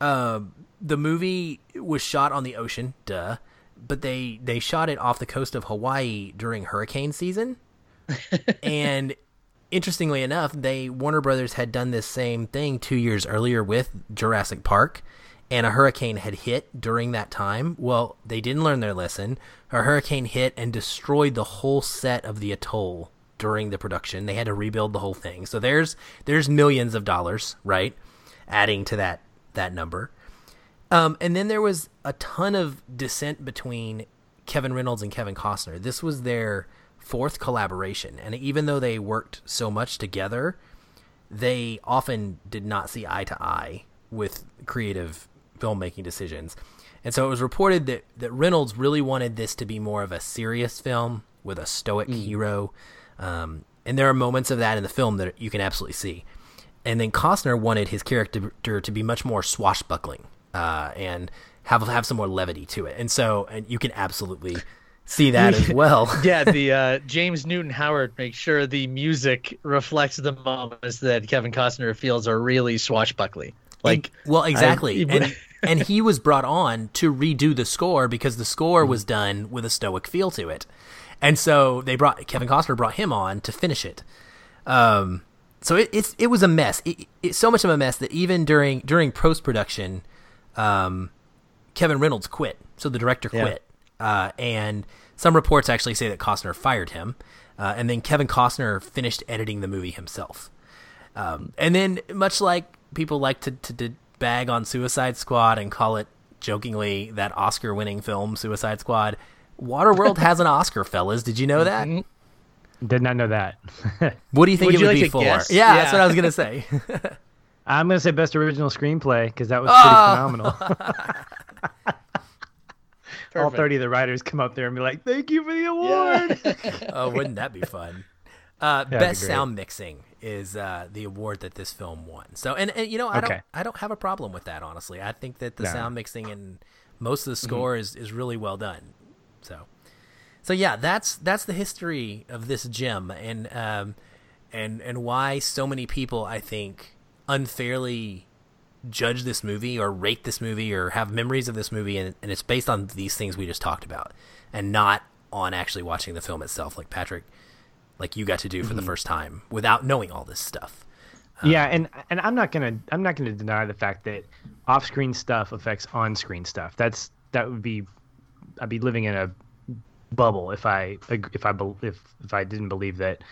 Um, uh, the movie was shot on the ocean, duh, but they, they shot it off the coast of Hawaii during hurricane season. And interestingly enough, they, Warner Brothers had done this same thing two years earlier with Jurassic Park, and a hurricane had hit during that time. Well, they didn't learn their lesson. A hurricane hit and destroyed the whole set of the atoll during the production. They had to rebuild the whole thing. So there's, there's millions of dollars, right? Adding to that, that number. Um, and then there was a ton of dissent between Kevin Reynolds and Kevin Costner. This was their fourth collaboration. And even though they worked so much together, they often did not see eye to eye with creative filmmaking decisions. And so it was reported that, that Reynolds really wanted this to be more of a serious film with a stoic mm. hero. Um, and there are moments of that in the film that you can absolutely see. And then Costner wanted his character to be much more swashbuckling. Uh, and have have some more levity to it. And so and you can absolutely see that as well. Yeah, the uh, James Newton Howard makes sure the music reflects the moments that Kevin Costner feels are really swashbuckly. Like, and, well, exactly. I, and, and he was brought on to redo the score because the score was done with a stoic feel to it, and so they brought Kevin Costner brought him on to finish it. Um, so it it's, it was a mess. It, it's so much of a mess that even during during post production, um, Kevin Reynolds quit. So the director quit. Yeah. Uh, and some reports actually say that Costner fired him, uh, and then Kevin Costner finished editing the movie himself. Um, and then, much like people like to, to, to bag on Suicide Squad and call it jokingly that Oscar-winning film, Suicide Squad, Waterworld has an Oscar, fellas. Did you know that? Did not know that. What do you think would it you would like be for? Yeah, yeah, that's what I was going to say. I'm going to say Best Original Screenplay, because that was pretty oh! phenomenal. All thirty of the writers come up there and be like, thank you for the award. Yeah. Oh, wouldn't that be fun? Uh, best sound mixing is uh, the award that this film won. So, and, and you know, I okay. don't I don't have a problem with that, honestly. I think that the no. sound mixing and most of the score mm-hmm. is, is really well done. So, so yeah, that's that's the history of this gem, and um, and and why so many people, I think, unfairly judge this movie or rate this movie or have memories of this movie, and, and it's based on these things we just talked about and not on actually watching the film itself, like Patrick, like you got to do for mm-hmm. the first time without knowing all this stuff. Um, yeah, and and I'm not gonna I'm not gonna deny the fact that off-screen stuff affects on-screen stuff. That's that would be I'd be living in a bubble if I if I if if I didn't believe that,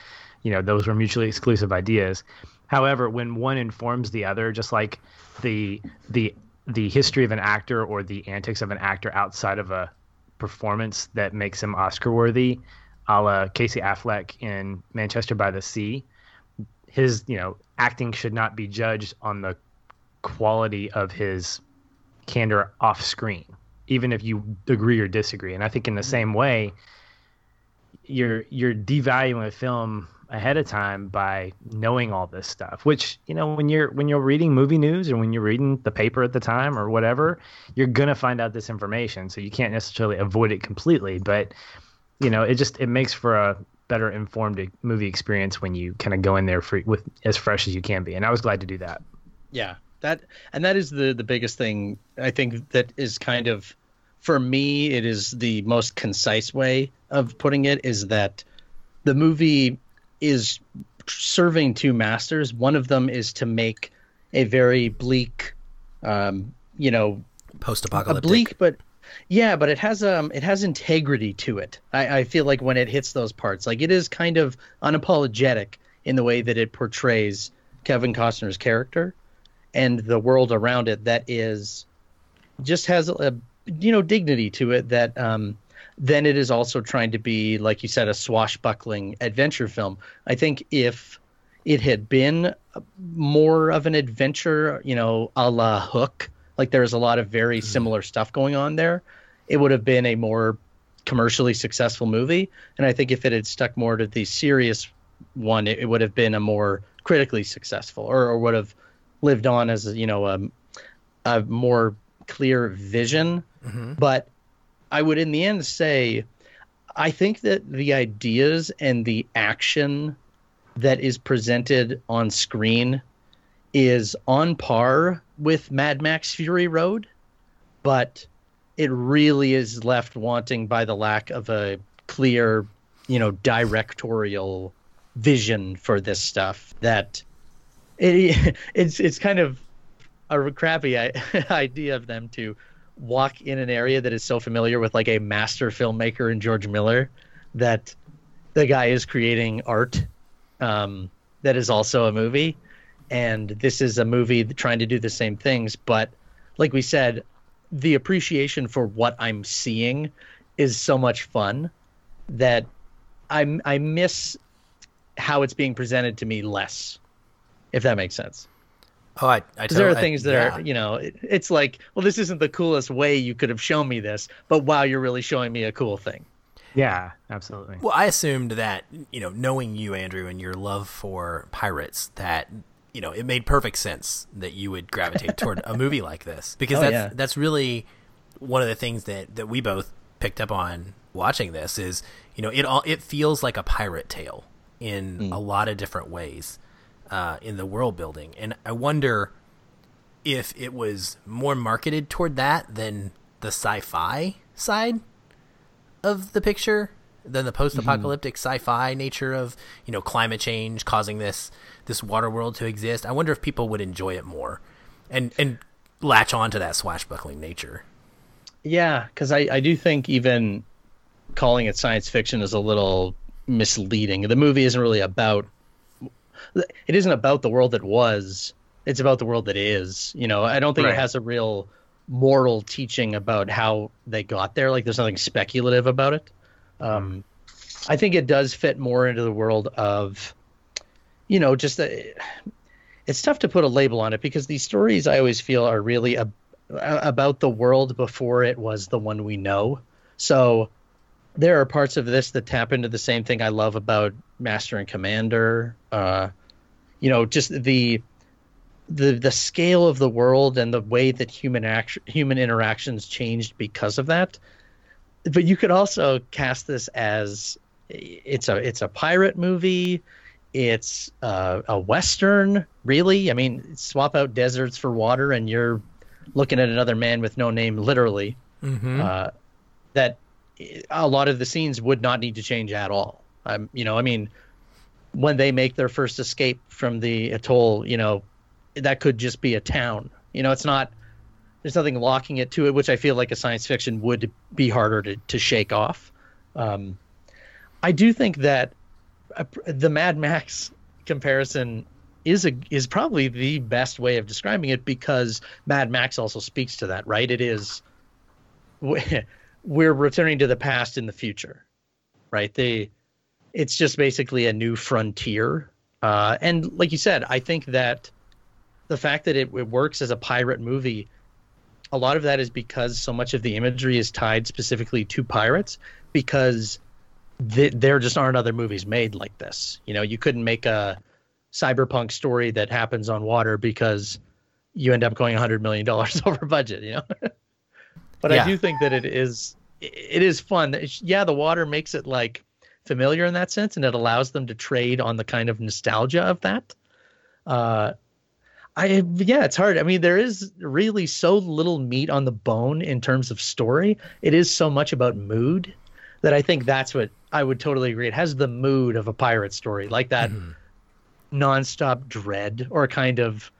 you know, those were mutually exclusive ideas. However, when one informs the other, just like the the the history of an actor or the antics of an actor outside of a performance that makes him Oscar-worthy, a la Casey Affleck in Manchester by the Sea, his you know acting should not be judged on the quality of his candor off-screen, even if you agree or disagree. And I think in the same way, you're you're devaluing a film ahead of time by knowing all this stuff, which, you know, when you're when you're reading movie news or when you're reading the paper at the time or whatever, you're gonna find out this information, so you can't necessarily avoid it completely. But, you know, it just it makes for a better informed movie experience when you kind of go in there for, with as fresh as you can be, and I was glad to do that. Yeah, that and that is the the biggest thing, I think, that is kind of, for me, it is the most concise way of putting it, is that the movie is serving two masters. One of them is to make a very bleak, um, you know, post-apocalyptic. A bleak, but yeah, but it has um, it has integrity to it. I, I feel like when it hits those parts, like, it is kind of unapologetic in the way that it portrays Kevin Costner's character and the world around it. That is just has a, you know, dignity to it that um. Then it is also trying to be, like you said, a swashbuckling adventure film. I think if it had been more of an adventure, you know, a la Hook, like there's a lot of very similar stuff going on there, it would have been a more commercially successful movie. And I think if it had stuck more to the serious one, it, it would have been a more critically successful, or, or would have lived on as, you know, a, a more clear vision. Mm-hmm. But I would in the end say, I think that the ideas and the action that is presented on screen is on par with Mad Max Fury Road, but it really is left wanting by the lack of a clear, you know, directorial vision for this stuff. That it, it's, it's kind of a crappy idea of them to walk in an area that is so familiar with, like, a master filmmaker in George Miller, that the guy is creating art um, that is also a movie. And this is a movie trying to do the same things. But like we said, the appreciation for what I'm seeing is so much fun that I I miss how it's being presented to me less, if that makes sense. Oh, I, I tell, there are things that I, yeah. are, you know, it, it's like, well, this isn't the coolest way you could have shown me this, but wow, you're really showing me a cool thing. Yeah, absolutely. Well, I assumed that, you know, knowing you, Andrew, and your love for pirates, that, you know, it made perfect sense that you would gravitate toward a movie like this, because oh, that's yeah. that's really one of the things that, that we both picked up on watching this is, you know, it all it feels like a pirate tale in mm. a lot of different ways uh, in the world building. And I wonder if it was more marketed toward that than the sci-fi side of the picture, than the post-apocalyptic mm-hmm. sci-fi nature of, you know, climate change causing this this water world to exist. I wonder if people would enjoy it more and and latch on to that swashbuckling nature. Yeah, because I, I do think even calling it science fiction is a little misleading. The movie isn't really about – it isn't about the world that was. It's about the world that is. You know, I don't think right. it has a real moral teaching about how they got there. Like, there's nothing speculative about it. Um, I think it does fit more into the world of, you know, just the, it's tough to put a label on it because these stories I always feel are really ab- about the world before it was the one we know. So there are parts of this that tap into the same thing I love about Master and Commander. Uh, you know, just the the the scale of the world and the way that human act- human interactions changed because of that. But you could also cast this as it's a it's a pirate movie, it's a, a Western, really. I mean, swap out deserts for water and you're looking at another man with no name, literally. Mm-hmm. Uh, that a lot of the scenes would not need to change at all. Um, you know, I mean, when they make their first escape from the atoll, you know, that could just be a town. You know, it's not. There's nothing locking it to it, which I feel like a science fiction would be harder to, to shake off. Um, I do think that uh, the Mad Max comparison is a, is probably the best way of describing it because Mad Max also speaks to that, right? It is we're returning to the past in the future, right? They, it's just basically a new frontier. Uh, and like you said, I think that the fact that it, it works as a pirate movie, a lot of that is because so much of the imagery is tied specifically to pirates because th- there just aren't other movies made like this. You know, you couldn't make a cyberpunk story that happens on water because you end up going one hundred million dollars over budget, you know? But yeah. I do think that it is, it is fun. It's, yeah, the water makes it like familiar in that sense, and it allows them to trade on the kind of nostalgia of that. Uh, I yeah, it's hard. I mean, there is really so little meat on the bone in terms of story. It is so much about mood that I think that's what I would totally agree. It has the mood of a pirate story, like that mm-hmm. nonstop dread or kind of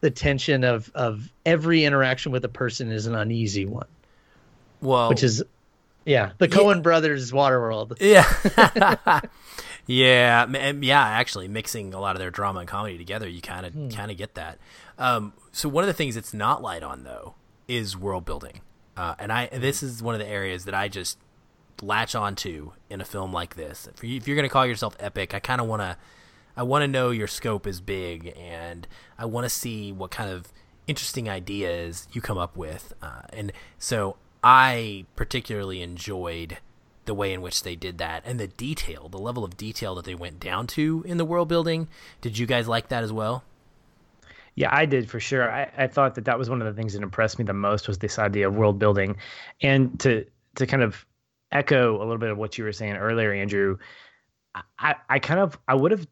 the tension of, of every interaction with a person is an uneasy one. Well, which is yeah, the Coen yeah. Brothers Waterworld. Yeah. Yeah, and yeah. Actually, mixing a lot of their drama and comedy together, you kind of mm. kind of get that. Um, so one of the things it's not light on though is world building, uh, and I this is one of the areas that I just latch onto in a film like this. If you're going to call yourself epic, I kind of want to, I want to know your scope is big, and I want to see what kind of interesting ideas you come up with. Uh, and so I particularly enjoyed the way in which they did that and the detail, the level of detail that they went down to in the world building. Did you guys like that as well? Yeah, I did for sure. I, I thought that that was one of the things that impressed me the most was this idea of world building. And to to kind of echo a little bit of what you were saying earlier, Andrew, I, I kind of, I would have,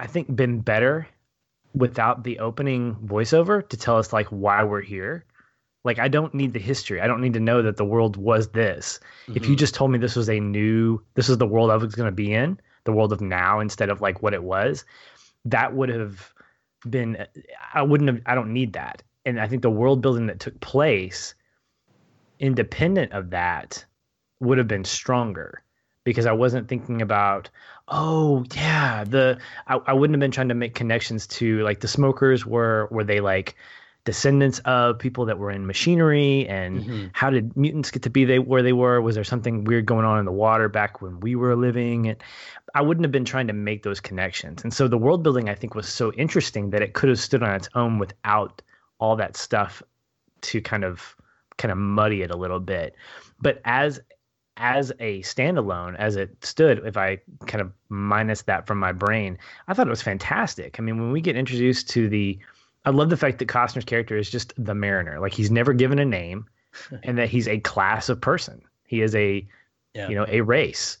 I think, been better without the opening voiceover to tell us like why we're here. Like, I don't need the history. I don't need to know that the world was this. Mm-hmm. If you just told me this was a new, this is the world I was going to be in, the world of now instead of like what it was, that would have been, I wouldn't have, I don't need that. And I think the world building that took place independent of that would have been stronger because I wasn't thinking about, oh yeah, the, I, I wouldn't have been trying to make connections to like the smokers were, were they like, descendants of people that were in machinery and mm-hmm. how did mutants get to be they where they were? Was there something weird going on in the water back when we were living? And I wouldn't have been trying to make those connections. And so the world building, I think, was so interesting that it could have stood on its own without all that stuff to kind of kind of muddy it a little bit. But as as a standalone, as it stood, if I kind of minus that from my brain, I thought it was fantastic. I mean, when we get introduced to the I love the fact that Costner's character is just the Mariner. Like, he's never given a name and that he's a class of person. He is a yeah. you know, a race.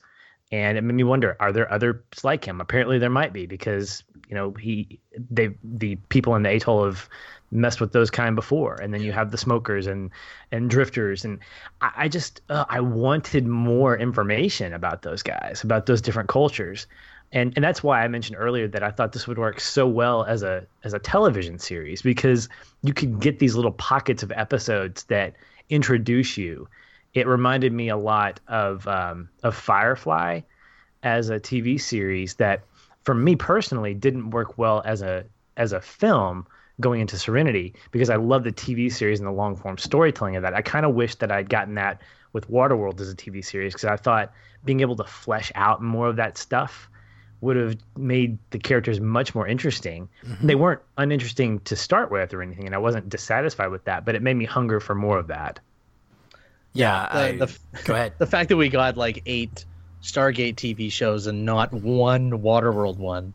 And it made me wonder, are there others like him? Apparently there might be, because, you know, he, they, the people in the atoll have messed with those kind before. And then you have the smokers and, and drifters. And I, I just, uh, I wanted more information about those guys, about those different cultures. And and that's why I mentioned earlier that I thought this would work so well as a, as a television series, because you could get these little pockets of episodes that introduce you. It reminded me a lot of um, of Firefly as a T V series that, for me personally, didn't work well as a as a film going into Serenity, because I love the T V series and the long-form storytelling of that. I kind of wish that I'd gotten that with Waterworld as a T V series, because I thought being able to flesh out more of that stuff would have made the characters much more interesting. Mm-hmm. They weren't uninteresting to start with or anything, and I wasn't dissatisfied with that, but it made me hunger for more of that. Yeah, the, I, the, go ahead. The fact that we got like eight Stargate T V shows and not one Waterworld one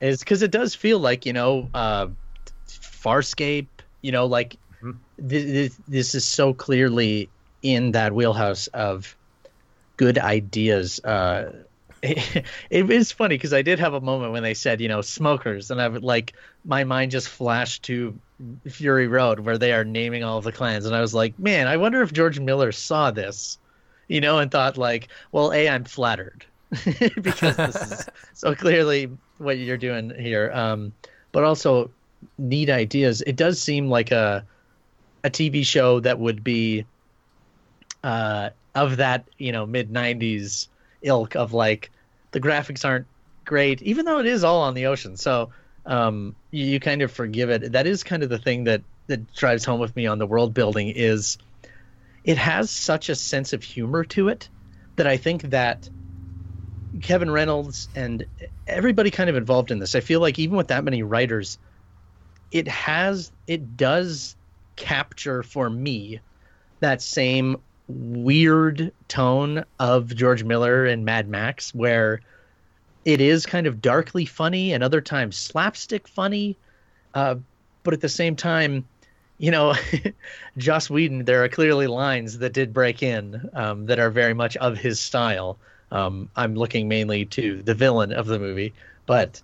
is because it does feel like, you know, uh, Farscape, you know, like mm-hmm. th- th- this is so clearly in that wheelhouse of good ideas. Uh, it, it is funny because I did have a moment when they said, you know, smokers, and I would like my mind just flashed to Fury Road, where they are naming all the clans, and I was like, man, I wonder if George Miller saw this, you know, and thought like, well, A, I'm flattered because this is so clearly what you're doing here, um but also neat ideas. It does seem like a a T V show that would be uh of that, you know, mid nineties ilk of like, the graphics aren't great, even though it is all on the ocean, so Um, you, you kind of forgive it. That is kind of the thing that, that drives home with me on the world building, is it has such a sense of humor to it that I think that Kevin Reynolds and everybody kind of involved in this, I feel like even with that many writers, it has, it does capture for me that same weird tone of George Miller and Mad Max, where it is kind of darkly funny and other times slapstick funny. Uh, but at the same time, you know, Joss Whedon, there are clearly lines that did break in um, that are very much of his style. Um, I'm looking mainly to the villain of the movie. But,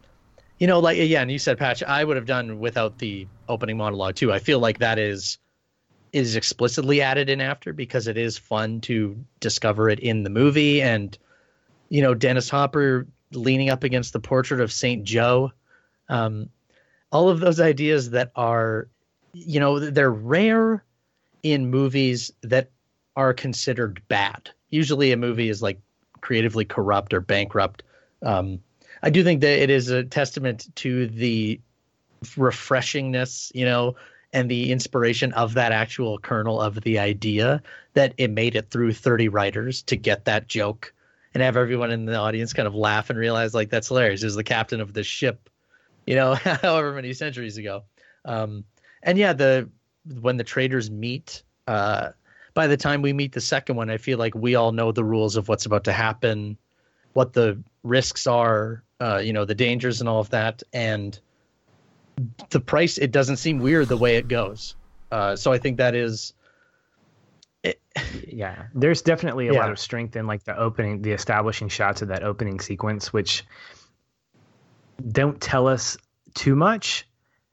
you know, like, yeah, and you said, Patch, I would have done without the opening monologue too. I feel like that is is explicitly added in after, because it is fun to discover it in the movie. And, you know, Dennis Hopper leaning up against the portrait of Saint Joe, um, all of those ideas that are, you know, they're rare in movies that are considered bad. Usually a movie is like creatively corrupt or bankrupt. Um, I do think that it is a testament to the refreshingness, you know, and the inspiration of that actual kernel of the idea, that it made it through thirty writers to get that joke and have everyone in the audience kind of laugh and realize, like, that's hilarious. Is the captain of the ship, you know, however many centuries ago. Um, and yeah, the when the traders meet, uh, by the time we meet the second one, I feel like we all know the rules of what's about to happen, what the risks are, uh, you know, the dangers and all of that. And the price, it doesn't seem weird the way it goes. Uh, so I think that is... It, yeah, there's definitely a yeah. lot of strength in like the opening, the establishing shots of that opening sequence, which don't tell us too much,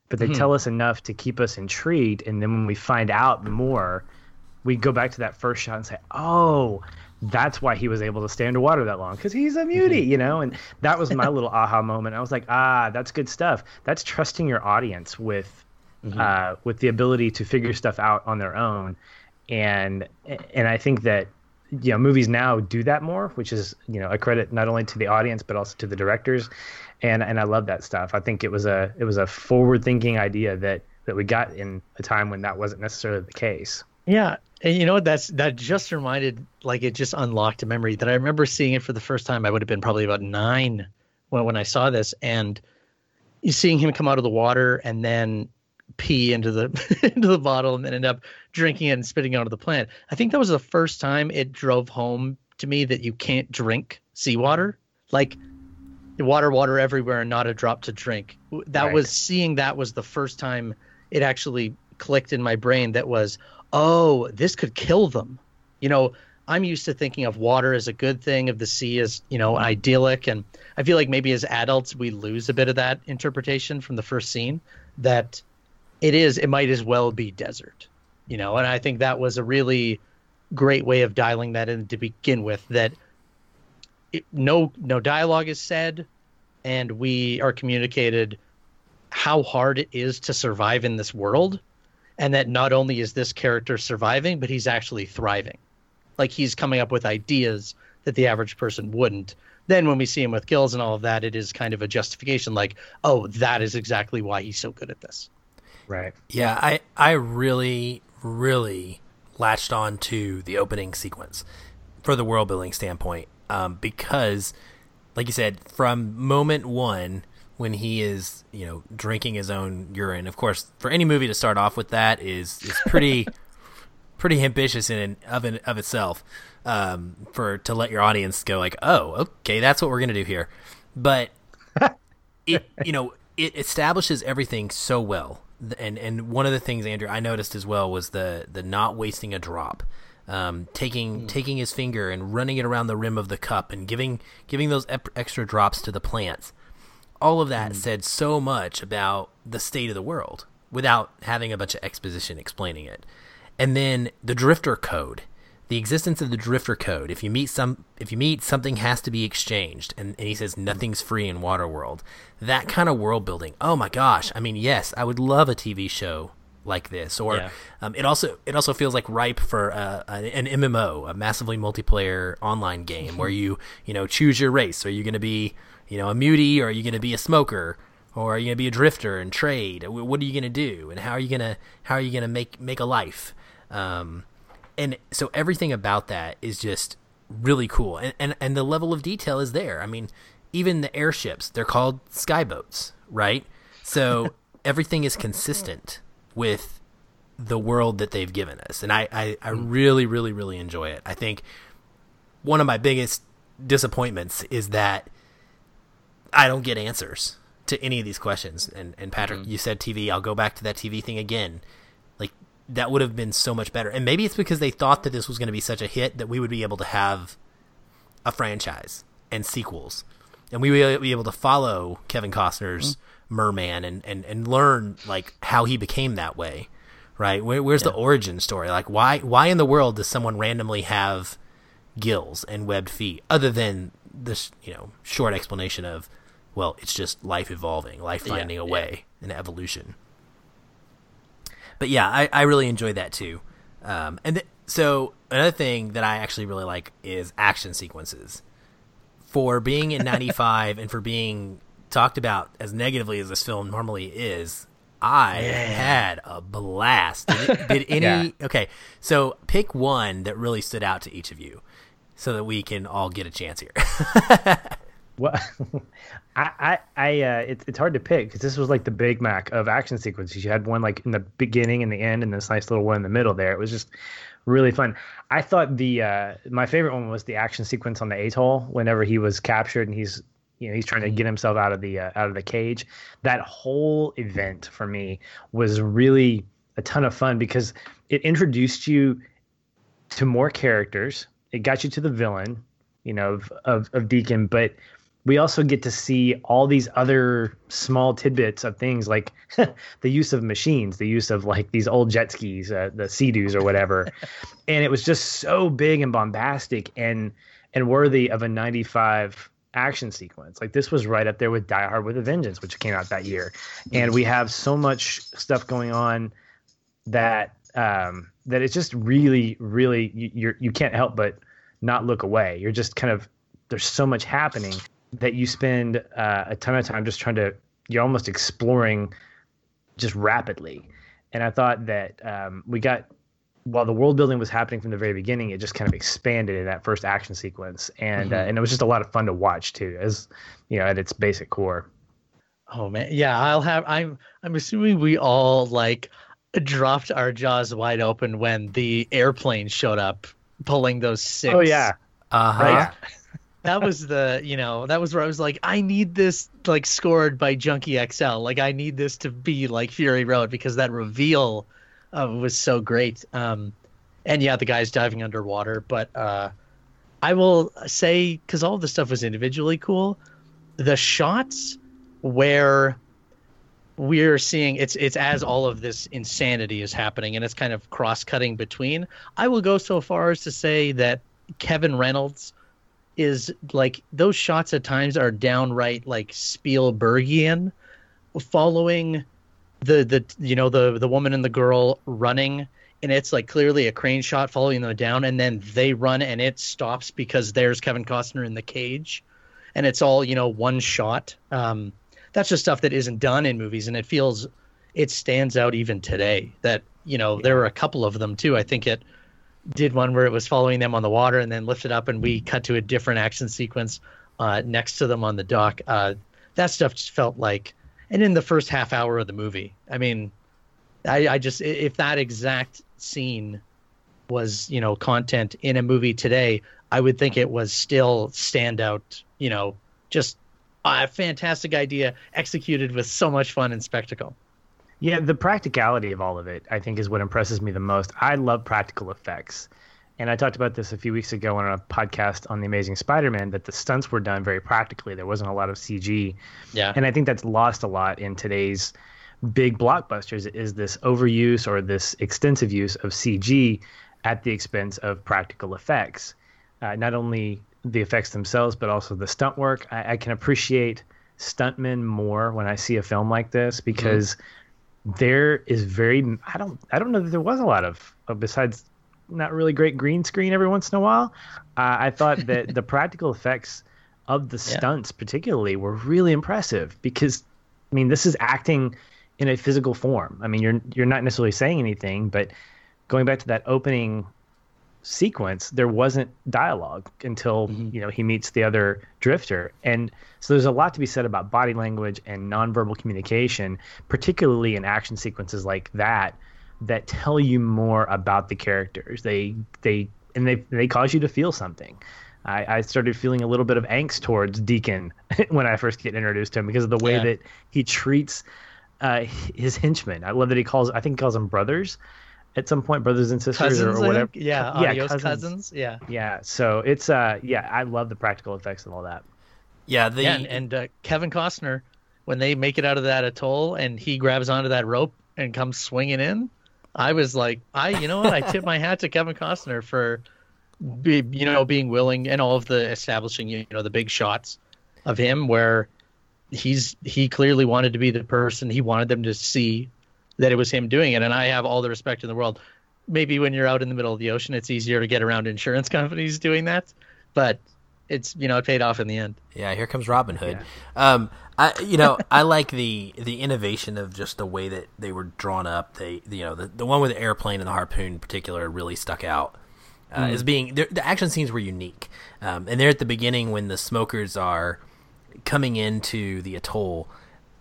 but they mm-hmm. tell us enough to keep us intrigued. And then when we find out more, we go back to that first shot and say, oh, that's why he was able to stay underwater that long, because he's a mutie, mm-hmm. you know? And that was my little aha moment. I was like, ah, that's good stuff. That's trusting your audience with mm-hmm. uh, with the ability to figure stuff out on their own. And and I think that, you know, movies now do that more, which is, you know, a credit not only to the audience but also to the directors, and and I love that stuff. I think it was a it was a forward thinking idea that that we got in a time when that wasn't necessarily the case. Yeah, and you know, that's that just reminded, like, it just unlocked a memory that I remember seeing it for the first time. I would have been probably about nine when when I saw this, and seeing him come out of the water and then pee into the into the bottle and then end up drinking it and spitting out of the plant. I think that was the first time it drove home to me that you can't drink seawater. Like, water, water everywhere and not a drop to drink. That right. was seeing that was the first time it actually clicked in my brain that was, oh, this could kill them. You know, I'm used to thinking of water as a good thing, of the sea as, you know, idyllic. And I feel like maybe as adults, we lose a bit of that interpretation from the first scene, that it is, it might as well be desert, you know? And I think that was a really great way of dialing that in to begin with, that it, no, no dialogue is said, and we are communicated how hard it is to survive in this world. And that not only is this character surviving, but he's actually thriving. Like, he's coming up with ideas that the average person wouldn't. Then when we see him with gills and all of that, it is kind of a justification, like, oh, that is exactly why he's so good at this. Right. Yeah, I, I really, really latched on to the opening sequence for the world building standpoint. Um, because, like you said, from moment one, when he is, you know, drinking his own urine, of course, for any movie to start off with that is, is pretty... pretty ambitious in and of in, of itself, um, for to let your audience go like, oh, okay, that's what we're gonna do here. But it, you know, it establishes everything so well. And and one of the things, Andrew, I noticed as well was the the not wasting a drop, um, taking mm. taking his finger and running it around the rim of the cup and giving giving those ep- extra drops to the plants. All of that mm. said so much about the state of the world without having a bunch of exposition explaining it. And then the Drifter Code, the existence of the Drifter Code. If you meet some, if you meet something has to be exchanged, and, and he says nothing's free in Waterworld. That kind of world building. Oh my gosh! I mean, yes, I would love a T V show like this. Or yeah. um, it also it also feels like ripe for uh, an M M O, a massively multiplayer online game where you you know choose your race. Are you going to be you know a mutie, or are you going to be a smoker? Or are you going to be a drifter and trade? What are you going to do? And how are you going to how are you going to make make a life? Um, and so everything about that is just really cool. And, and, and the level of detail is there. I mean, even the airships, they're called skyboats, right? So everything is consistent with the world that they've given us. And I, I, I really, really, really enjoy it. I think one of my biggest disappointments is that I don't get answers to any of these questions. And, and Patrick, mm-hmm. you said T V, I'll go back to that T V thing again. That would have been so much better. And maybe it's because they thought that this was going to be such a hit that we would be able to have a franchise and sequels. And we would be able to follow Kevin Costner's mm-hmm. merman and, and, and learn like how he became that way, right? Where, where's yeah. the origin story? Like why why in the world does someone randomly have gills and webbed feet other than this, you know, short explanation of, well, it's just life evolving, life finding yeah, a way, yeah. an evolution. But yeah, I, I really enjoyed that too. Um, and th- so another thing that I actually really like is action sequences. For being in ninety-five and for being talked about as negatively as this film normally is, I yeah. had a blast. Did, did any? yeah. Okay, so pick one that really stood out to each of you so that we can all get a chance here. Well, I, I, I uh, it's it's hard to pick because this was like the Big Mac of action sequences. You had one like in the beginning and the end, and this nice little one in the middle there. It was just really fun. I thought the uh, my favorite one was the action sequence on the atoll whenever he was captured and he's you know he's trying to get himself out of the uh, out of the cage. That whole event for me was really a ton of fun because it introduced you to more characters. It got you to the villain, you know, of of, of Deacon, but we also get to see all these other small tidbits of things like the use of machines, the use of like these old jet skis, uh, the Sea-Doos or whatever. And it was just so big and bombastic and and worthy of a ninety-five action sequence. Like this was right up there with Die Hard with a Vengeance, which came out that year. And we have so much stuff going on that um, that it's just really, really you you're, you can't help but not look away. You're just kind of there's so much happening that you spend uh, a ton of time just trying to, you're almost exploring just rapidly. And I thought that um, we got, while the world building was happening from the very beginning, it just kind of expanded in that first action sequence. And mm-hmm. uh, and it was just a lot of fun to watch too, as you know, at its basic core. Oh man. Yeah. I'll have, I'm, I'm assuming we all like dropped our jaws wide open when the airplane showed up pulling those six. Oh yeah. Uh-huh. Right? That was the, you know, that was where I was like, I need this, like, scored by Junkie X L. Like, I need this to be like Fury Road because that reveal uh, was so great. Um, and yeah, the guy's diving underwater. But uh, I will say, because all of the stuff was individually cool, the shots where we're seeing it's it's as all of this insanity is happening, and it's kind of cross-cutting between. I will go so far as to say that Kevin Reynolds is like, those shots at times are downright like Spielbergian, following the the you know the the woman and the girl running, and it's like clearly a crane shot following them down, and then they run and it stops because there's Kevin Costner in the cage, and it's all, you know, one shot. Um, that's just stuff that isn't done in movies, and it feels, it stands out even today that, you know, yeah. There were a couple of them too. I think it did one where it was following them on the water and then lifted up, and we cut to a different action sequence uh, next to them on the dock. Uh, that stuff just felt like, and in the first half hour of the movie, I mean, I, I just, if that exact scene was, you know, content in a movie today, I would think it was still standout, you know, just a fantastic idea executed with so much fun and spectacle. Yeah, the practicality of all of it, I think, is what impresses me the most. I love practical effects. And I talked about this a few weeks ago on a podcast on The Amazing Spider-Man, that the stunts were done very practically. There wasn't a lot of C G. Yeah. And I think that's lost a lot in today's big blockbusters, is this overuse or this extensive use of C G at the expense of practical effects. Uh, not only the effects themselves, but also the stunt work. I, I can appreciate stuntmen more when I see a film like this, because mm-hmm. there is very, I don't, I don't know that there was a lot of, of besides not really great green screen every once in a while. Uh, I thought that the practical effects of the stunts yeah. particularly were really impressive, because I mean, this is acting in a physical form. I mean, you're, you're not necessarily saying anything, but going back to that opening sequence, there wasn't dialogue until mm-hmm. you know he meets the other drifter, and so there's a lot to be said about body language and nonverbal communication, particularly in action sequences like that, that tell you more about the characters. They they and they they cause you to feel something. I, I started feeling a little bit of angst towards Deacon when I first get introduced to him, because of the way yeah. that he treats uh, his henchmen. I love that he calls I think he calls them brothers. At some point, brothers and sisters cousins, or, or whatever. Yeah, yeah, cousins. cousins. Yeah, yeah. So it's uh, yeah. I love the practical effects and all that. Yeah, the yeah, and, and uh, Kevin Costner, when they make it out of that atoll and he grabs onto that rope and comes swinging in, I was like, I, you know what? I tip my hat to Kevin Costner for, be, you know, being willing, and all of the establishing, you know, the big shots of him where he's he clearly wanted to be the person he wanted them to see. That it was him doing it, and I have all the respect in the world. Maybe when you're out in the middle of the ocean, it's easier to get around insurance companies doing that, but it's, you know, it paid off in the end. Yeah, here comes Robin Hood. Yeah. Um, I you know I like the the innovation of just the way that they were drawn up. They you know the, the one with the airplane and the harpoon in particular really stuck out uh, mm. as being the action scenes were unique, um, and there at the beginning when the smokers are coming into the atoll,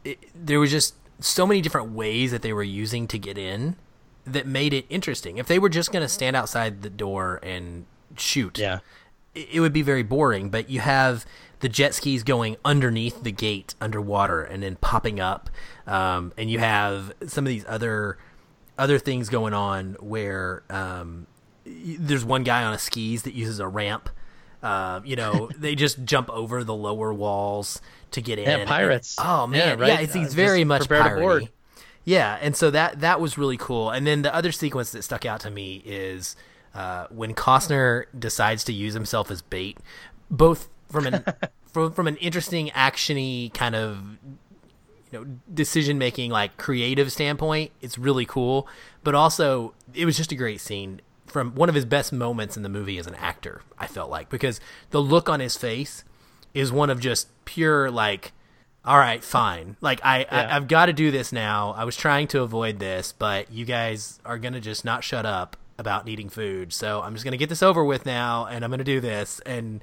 it, there was just so many different ways that they were using to get in that made it interesting. If they were just going to stand outside the door and shoot, yeah. it, it would be very boring, but you have the jet skis going underneath the gate underwater and then popping up. Um, and you have some of these other, other things going on where, um, there's one guy on a skis that uses a ramp. Uh, you know, they just jump over the lower walls to get in. Yeah, pirates. And, oh man, yeah, right? yeah it's, it's uh, very much piratey. Yeah, and so that that was really cool. And then the other sequence that stuck out to me is uh, when Costner decides to use himself as bait, both from an from from an interesting actiony kind of you know decision making, like creative standpoint. It's really cool, but also it was just a great scene. From one of his best moments in the movie as an actor, I felt like, because the look on his face is one of just pure, like, all right, fine. Like I, yeah. I I've got to do this now. I was trying to avoid this, but you guys are going to just not shut up about needing food. So I'm just going to get this over with now. And I'm going to do this. And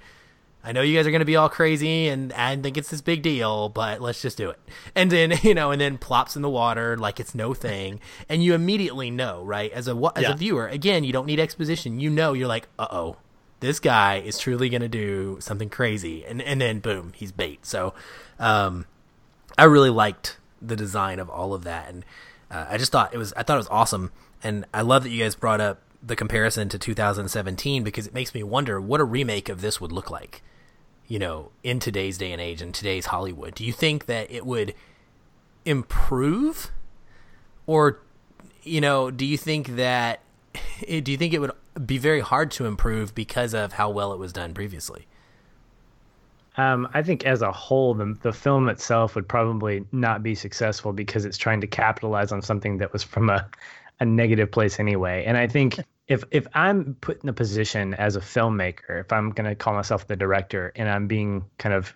I know you guys are going to be all crazy and I think it's this big deal, but let's just do it. And then, you know, and then plops in the water like it's no thing. And you immediately know, right? As a as yeah. a viewer, again, you don't need exposition. You know, you're like, uh-oh, this guy is truly going to do something crazy. And and then, boom, he's bait. So um, I really liked the design of all of that. And uh, I just thought it was, I thought it was awesome. And I love that you guys brought up the comparison to two thousand seventeen because it makes me wonder what a remake of this would look like, you know, in today's day and age, in today's Hollywood. Do you think that it would improve, or, you know, do you think that do you think it would be very hard to improve because of how well it was done previously? Um, I think as a whole, the, the film itself would probably not be successful because it's trying to capitalize on something that was from a, a negative place anyway. And I think if if I'm put in a position as a filmmaker, if I'm going to call myself the director and I'm being kind of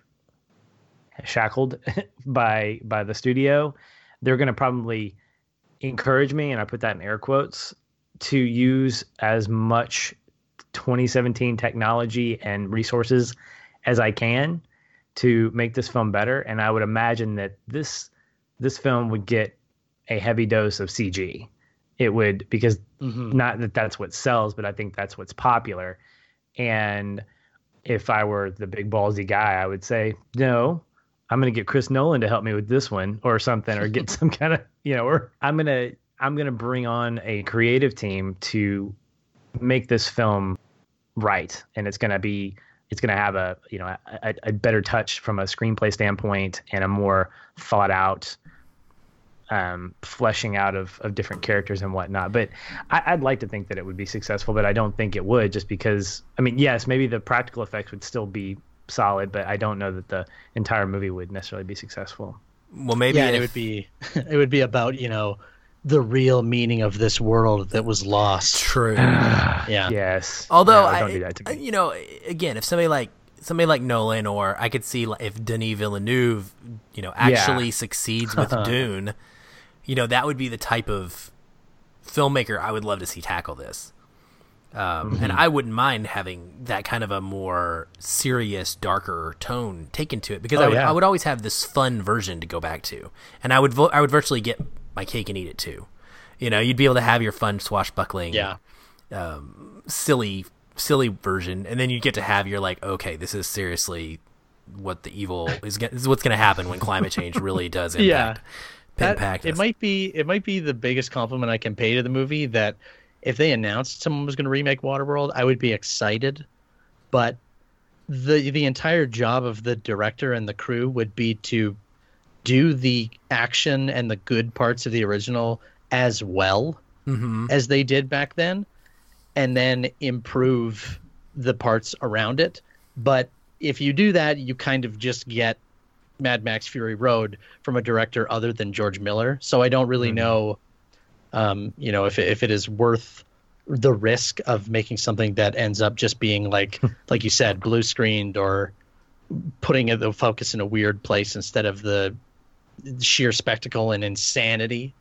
shackled by by the studio, they're going to probably encourage me, and I put that in air quotes, to use as much twenty seventeen technology and resources as I can to make this film better. And I would imagine that this this film would get a heavy dose of C G. It would, because mm-hmm. not that that's what sells, but I think that's what's popular. And if I were the big ballsy guy, I would say, no, I'm going to get Chris Nolan to help me with this one or something, or get some kind of, you know, or I'm going to I'm going to bring on a creative team to make this film right. And it's going to be It's going to have a, you know, a, a better touch from a screenplay standpoint and a more thought out um, fleshing out of, of different characters and whatnot. But I, I'd like to think that it would be successful, but I don't think it would, just because, I mean, yes, maybe the practical effects would still be solid, but I don't know that the entire movie would necessarily be successul. Well, maybe yeah, if... it would be, it would be about, you know, the real meaning of this world that was lost. True. Yeah. Yes. Although yeah, I, don't do that to me. You know, again, if somebody like somebody like Nolan, or I could see if Denis Villeneuve, you know, actually yeah. succeeds with Dune, you know, that would be the type of filmmaker I would love to see tackle this. Um, mm-hmm. And I wouldn't mind having that kind of a more serious, darker tone taken to it, because oh, I would, yeah. I would always have this fun version to go back to, and I would vo- I would virtually get my cake and eat it too. You know, you'd be able to have your fun swashbuckling, yeah. um, silly, silly version. And then you get to have your like, okay, this is seriously what the evil is. Gonna, this is what's going to happen when climate change really does impact. yeah. impact that, it might be, it might be the biggest compliment I can pay to the movie, that if they announced someone was going to remake Waterworld, I would be excited. But the, the entire job of the director and the crew would be to do the action and the good parts of the original as well mm-hmm. as they did back then, and then improve the parts around it. But if you do that, you kind of just get Mad Max Fury Road from a director other than George Miller. So I don't really mm-hmm. know, um, you know, if it, if it is worth the risk of making something that ends up just being like, like you said, blue screened, or putting the focus in a weird place instead of the sheer spectacle and insanity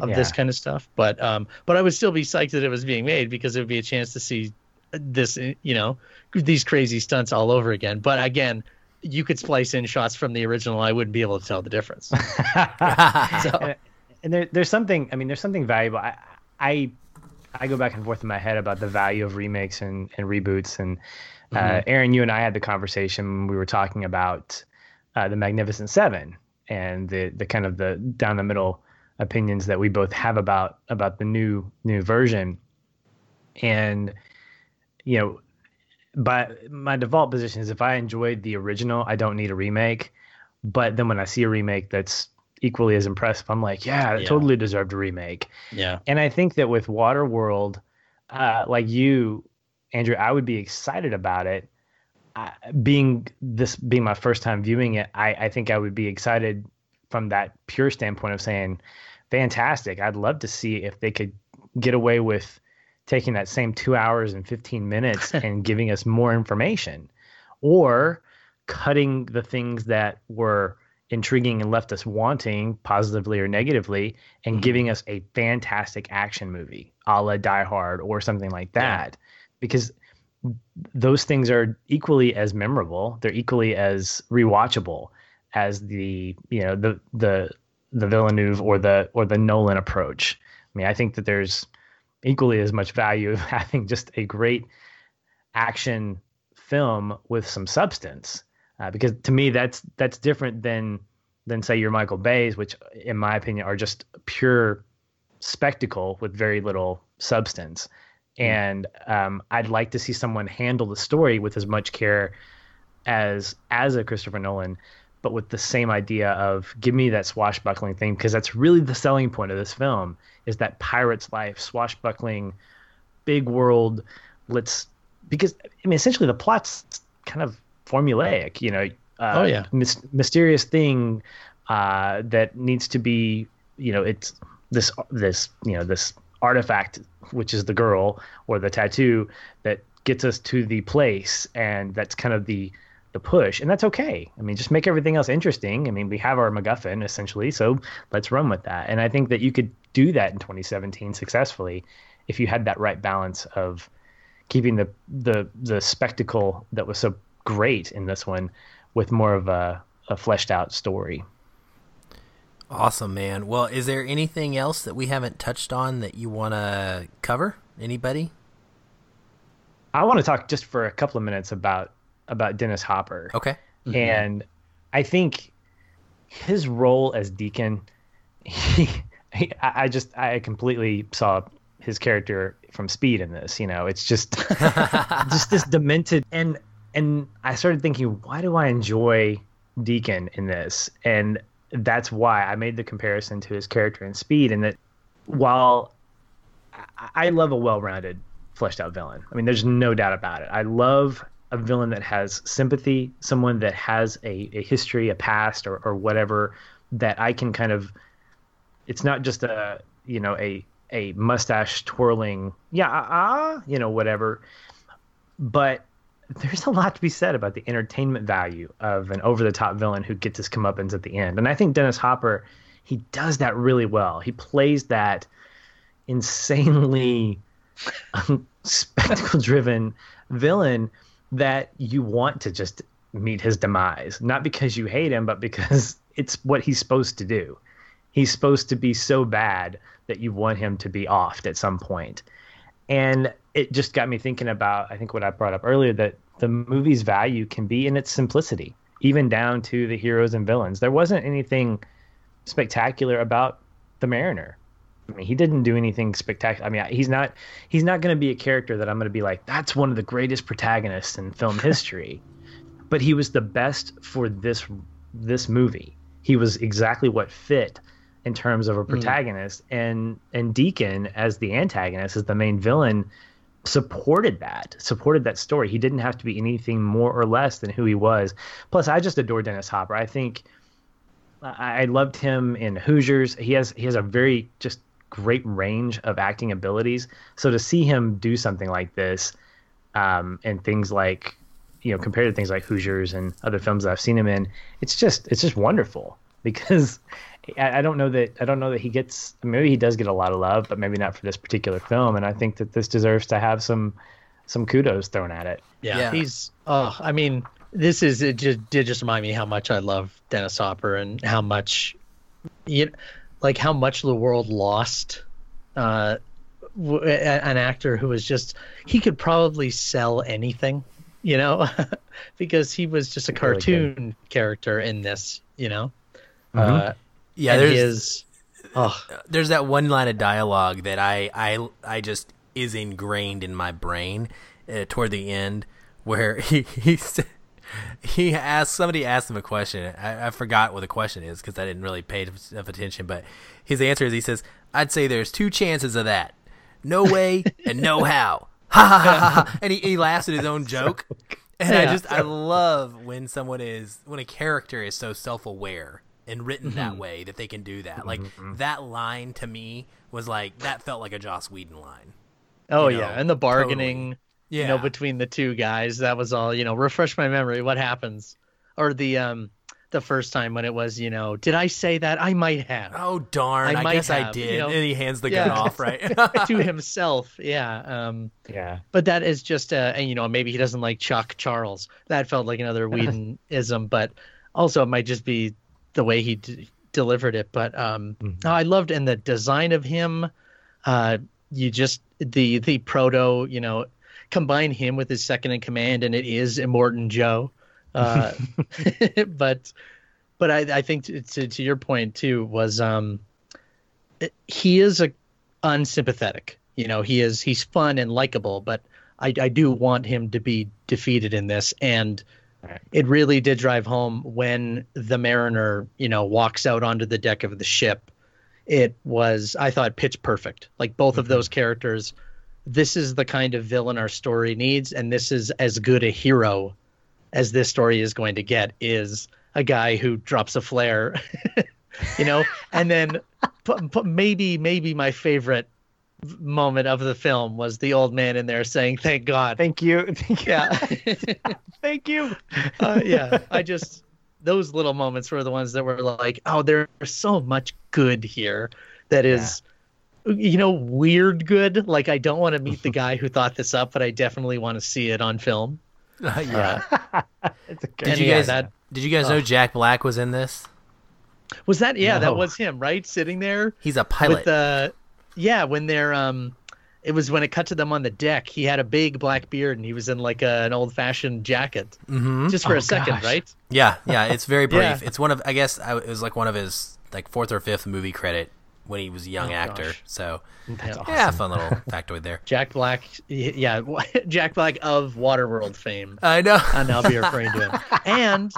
of yeah. this kind of stuff. But um, but I would still be psyched that it was being made, because it would be a chance to see this, you know, these crazy stunts all over again. But again, you could splice in shots from the original. I wouldn't be able to tell the difference. so. And there, there's something, I mean, there's something valuable. I, I, I go back and forth in my head about the value of remakes and, and reboots. And Uh, Aaron, you and I had the conversation. We were talking about uh, the Magnificent Seven and the the kind of the down the middle opinions that we both have about about the new new version. And you know, by my default position is, if I enjoyed the original, I don't need a remake. But then when I see a remake that's equally as impressive, I'm like, yeah, it yeah. totally deserved a remake. Yeah. And I think that with Waterworld, uh, like you, Andrew, I would be excited about it. I, being this being my first time viewing it, I, I think I would be excited from that pure standpoint of saying, fantastic. I'd love to see if they could get away with taking that same two hours and fifteen minutes and giving us more information, or cutting the things that were intriguing and left us wanting, positively or negatively, and mm-hmm. giving us a fantastic action movie, a la Die Hard or something like that. Yeah. Because those things are equally as memorable, they're equally as rewatchable as the you know the the the Villeneuve or the or the Nolan approach. I mean, I think that there's equally as much value of having just a great action film with some substance, uh, because to me that's that's different than than say your Michael Bay's, which in my opinion are just pure spectacle with very little substance. And um, I'd like to see someone handle the story with as much care as as a Christopher Nolan, but with the same idea of give me that swashbuckling thing, because that's really the selling point of this film, is that pirate's life, swashbuckling, big world. Let's because I mean essentially the plot's kind of formulaic, you know. Uh, oh yeah, mis- mysterious thing uh, that needs to be, you know, it's this this you know this artifact, which is the girl or the tattoo that gets us to the place. And that's kind of the, the push, and that's okay. I mean, just make everything else interesting. I mean, we have our MacGuffin essentially, so let's run with that. And I think that you could do that in twenty seventeen successfully if you had that right balance of keeping the, the, the spectacle that was so great in this one with more of a, a fleshed out story. Awesome, man. Well, is there anything else that we haven't touched on that you want to cover? Anybody? I want to talk just for a couple of minutes about about Dennis Hopper. Okay. Mm-hmm. And I think his role as Deacon, he, he, I just, I completely saw his character from Speed in this. You know, it's just just this demented. And, and I started thinking, why do I enjoy Deacon in this? And that's why I made the comparison to his character in Speed, and that while I love a well-rounded, fleshed-out villain, I mean, there's no doubt about it. I love a villain that has sympathy, someone that has a, a history, a past, or, or whatever, that I can kind of... It's not just a, you know, a a mustache-twirling, yeah, uh, uh, you know, whatever. But there's a lot to be said about the entertainment value of an over-the-top villain who gets his comeuppance at the end. And I think Dennis Hopper, he does that really well. He plays that insanely spectacle-driven villain that you want to just meet his demise. Not because you hate him, but because it's what he's supposed to do. He's supposed to be so bad that you want him to be offed at some point. And it just got me thinking about, I think what I brought up earlier, that the movie's value can be in its simplicity, even down to the heroes and villains. There wasn't anything spectacular about the Mariner. I mean, he didn't do anything spectacular. I mean, he's not he's not going to be a character that I'm going to be like, that's one of the greatest protagonists in film history. But he was the best for this this movie. He was exactly what fit in terms of a protagonist, mm. and and Deacon as the antagonist, as the main villain, supported that, supported that story. He didn't have to be anything more or less than who he was. Plus, I just adore Dennis Hopper. I think I, I loved him in Hoosiers. He has he has a very just great range of acting abilities. So to see him do something like this, um, and things like, you know, compared to things like Hoosiers and other films that I've seen him in, it's just it's just wonderful, because I don't know that I don't know that he gets. Maybe he does get a lot of love, but maybe not for this particular film. And I think that this deserves to have some some kudos thrown at it. Yeah, yeah. he's. Oh, I mean, this is it. Just did just remind me how much I love Dennis Hopper, and how much, you know, like how much the world lost uh, w- an actor who was just. He could probably sell anything, you know, because he was just a cartoon really character in this, you know. Mm-hmm. Uh, Yeah, and there's is, oh. there's that one line of dialogue that I I, I just is ingrained in my brain uh, toward the end, where he he he asked somebody asked him a question. I, I forgot what the question is because I didn't really pay enough attention. But his answer is, he says, "I'd say there's two chances of that: no way and no how." Ha ha ha ha! ha. And he, he laughs at his own joke. And yeah. I just I love when someone is when a character is so self-aware and written mm-hmm. that way, that they can do that. Like mm-hmm. that line to me was like, that felt like a Joss Whedon line. Oh you know? yeah. And the bargaining, totally. yeah. you know, between the two guys, that was all, you know, refresh my memory. What happens? Or the, um, the first time when it was, you know, did I say that? I might have. Oh darn. I, I guess have, I did. You know? And he hands the yeah. gun off, right? to himself. Yeah. Um, yeah. But that is just uh and you know, maybe he doesn't like Chuck Charles. That felt like another Whedon-ism, but also it might just be the way he d- delivered it, but um mm-hmm. I loved in the design of him. Uh you just the the proto, you know, combine him with his second in command, and it is Immortan Joe. Uh, but but I, I think to, to to your point too was um it, he is a unsympathetic. You know, he is he's fun and likable, but I, I do want him to be defeated in this. And right. It really did drive home when the Mariner, you know, walks out onto the deck of the ship. It was, I thought, pitch perfect. Like both mm-hmm. of those characters, this is the kind of villain our story needs, and this is as good a hero as this story is going to get, is a guy who drops a flare, you know, and then p- p- maybe maybe my favorite moment of the film was the old man in there saying thank God, thank you, thank you. Yeah. Thank you. Uh, yeah, I just, those little moments were the ones that were like, oh, there's so much good here that is yeah. you know, weird good. Like, I don't want to meet the guy who thought this up, but I definitely want to see it on film. Uh, yeah. Uh, did you yeah, guys that, did you guys uh, know Jack Black was in this? Was that yeah no. that was him, right, sitting there? He's a pilot with the uh, yeah, when they're, um, it was when it cut to them on the deck. He had a big black beard and he was in like a, an old fashioned jacket, mm-hmm. just for oh, a second, gosh. right? Yeah, yeah, it's very brief. Yeah. It's one of, I guess, I, it was like one of his like fourth or fifth movie credit when he was a young oh, actor. Gosh. So that's awesome. Yeah, fun little factoid there. Jack Black, yeah, Jack Black of Waterworld fame. I know, and I'll be referring to him. And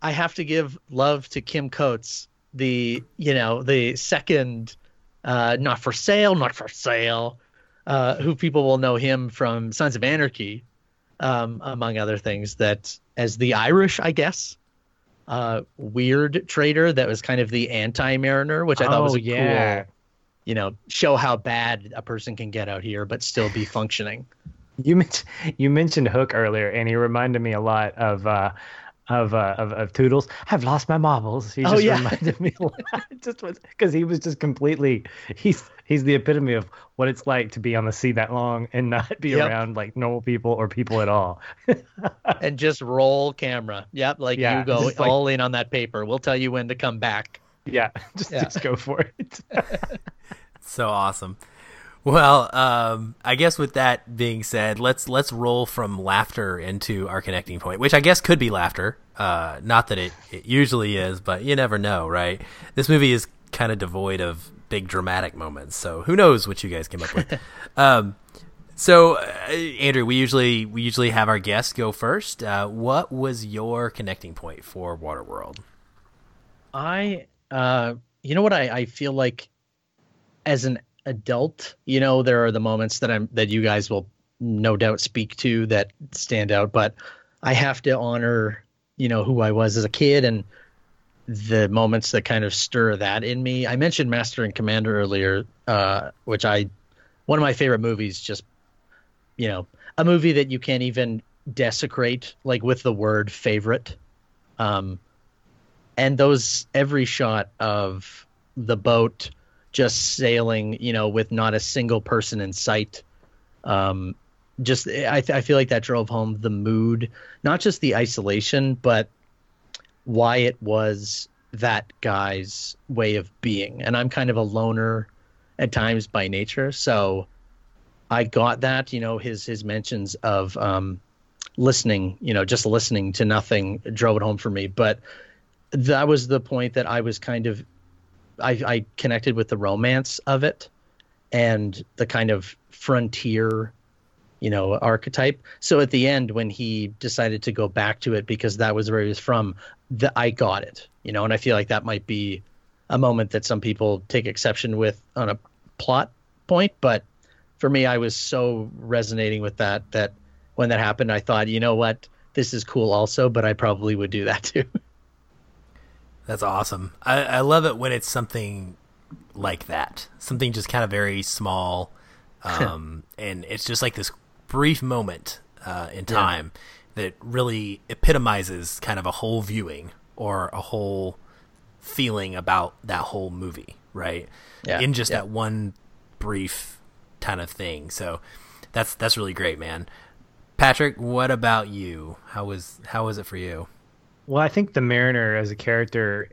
I have to give love to Kim Coates, the you know the second. Uh, not for sale, not for sale, uh, who people will know him from Sons of Anarchy, um, among other things, that as the Irish, I guess, uh, weird trader that was kind of the anti-Mariner, which I thought oh, was a yeah. cool, you know, show how bad a person can get out here but still be functioning. You, men- you mentioned Hook earlier, and he reminded me a lot of... Uh, Of, uh, of of Toodles. I've lost my marbles. He just oh, yeah. reminded me a lot. Just because he was just completely, he's he's the epitome of what it's like to be on the sea that long and not be yep. around like normal people or people at all. And just roll camera. Yep. Like yeah, you go like, all in on that paper. We'll tell you when to come back. Yeah. Just, yeah. just go for it. So awesome. Well, um, I guess with that being said, let's let's roll from laughter into our connecting point, which I guess could be laughter. Uh, not that it, it usually is, but you never know, right? This movie is kind of devoid of big dramatic moments, so who knows what you guys came up with. um, so, uh, Andrew, we usually we usually have our guests go first. Uh, what was your connecting point for Waterworld? I, uh, you know what, I, I feel like as an adult, you know, there are the moments that I'm that you guys will no doubt speak to that stand out, but I have to honor, you know, who I was as a kid and the moments that kind of stir that in me. I mentioned Master and Commander earlier, uh, which I one of my favorite movies, just, you know, a movie that you can't even desecrate, like with the word favorite. Um, and those every shot of the boat just sailing, you know, with not a single person in sight. Um, just, I, th- I feel like that drove home the mood, not just the isolation, but why it was that guy's way of being. And I'm kind of a loner at times by nature. So I got that, you know, his, his mentions of, um, listening, you know, just listening to nothing drove it home for me. But that was the point that I was kind of, I, I connected with the romance of it and the kind of frontier, you know, archetype. So at the end, when he decided to go back to it because that was where he was from, the, I got it, you know, and I feel like that might be a moment that some people take exception with on a plot point. But for me, I was so resonating with that, that when that happened, I thought, you know what, this is cool also, but I probably would do that too. That's awesome. I, I love it when it's something like that, something just kind of very small. Um, and it's just like this brief moment uh, in time yeah. that really epitomizes kind of a whole viewing or a whole feeling about that whole movie, right? Yeah. In just yeah. that one brief kind of thing. So that's that's really great, man. Patrick, what about you? How was how was it for you? Well, I think the Mariner as a character,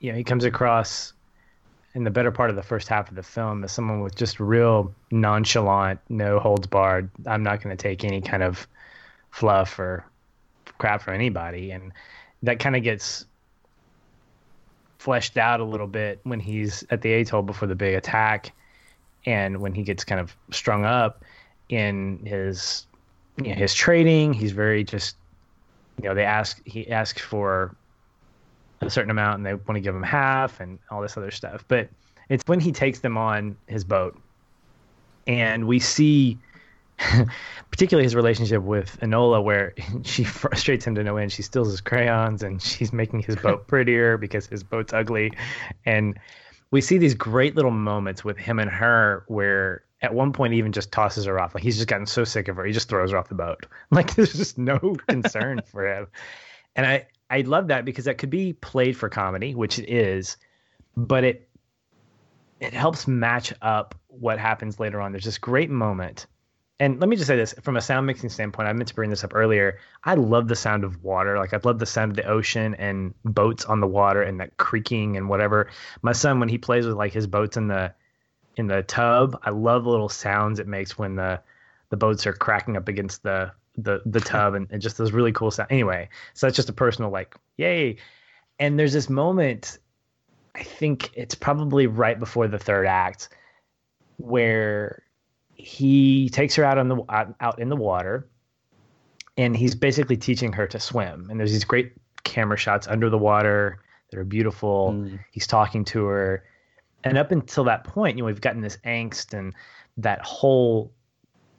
you know, he comes across in the better part of the first half of the film as someone with just real nonchalant, no holds barred. I'm not going to take any kind of fluff or crap from anybody. And that kind of gets fleshed out a little bit when he's at the atoll before the big attack. And when he gets kind of strung up in his, you know, his trading, he's very just, you know, they ask, he asks for a certain amount and they want to give him half and all this other stuff. But it's when he takes them on his boat, and we see particularly his relationship with Enola, where she frustrates him to no end. She steals his crayons and she's making his boat prettier because his boat's ugly. And we see these great little moments with him and her where at one point he even just tosses her off. Like, he's just gotten so sick of her, he just throws her off the boat. Like, there's just no concern for him. And I, I love that, because that could be played for comedy, which it is, but it, it helps match up what happens later on. There's this great moment. And let me just say this from a sound mixing standpoint, I meant to bring this up earlier. I love the sound of water. Like, I love the sound of the ocean and boats on the water and that creaking and whatever. My son, when he plays with like his boats in the, in the tub, I love the little sounds it makes when the, the boats are cracking up against the, the, the tub, and, and just those really cool sounds. Anyway, so that's just a personal, like, yay. And there's this moment, I think it's probably right before the third act, where he takes her out on the out, out in the water, and he's basically teaching her to swim. And there's these great camera shots under the water that are beautiful. Mm. He's talking to her, and up until that point, you know, we've gotten this angst and that whole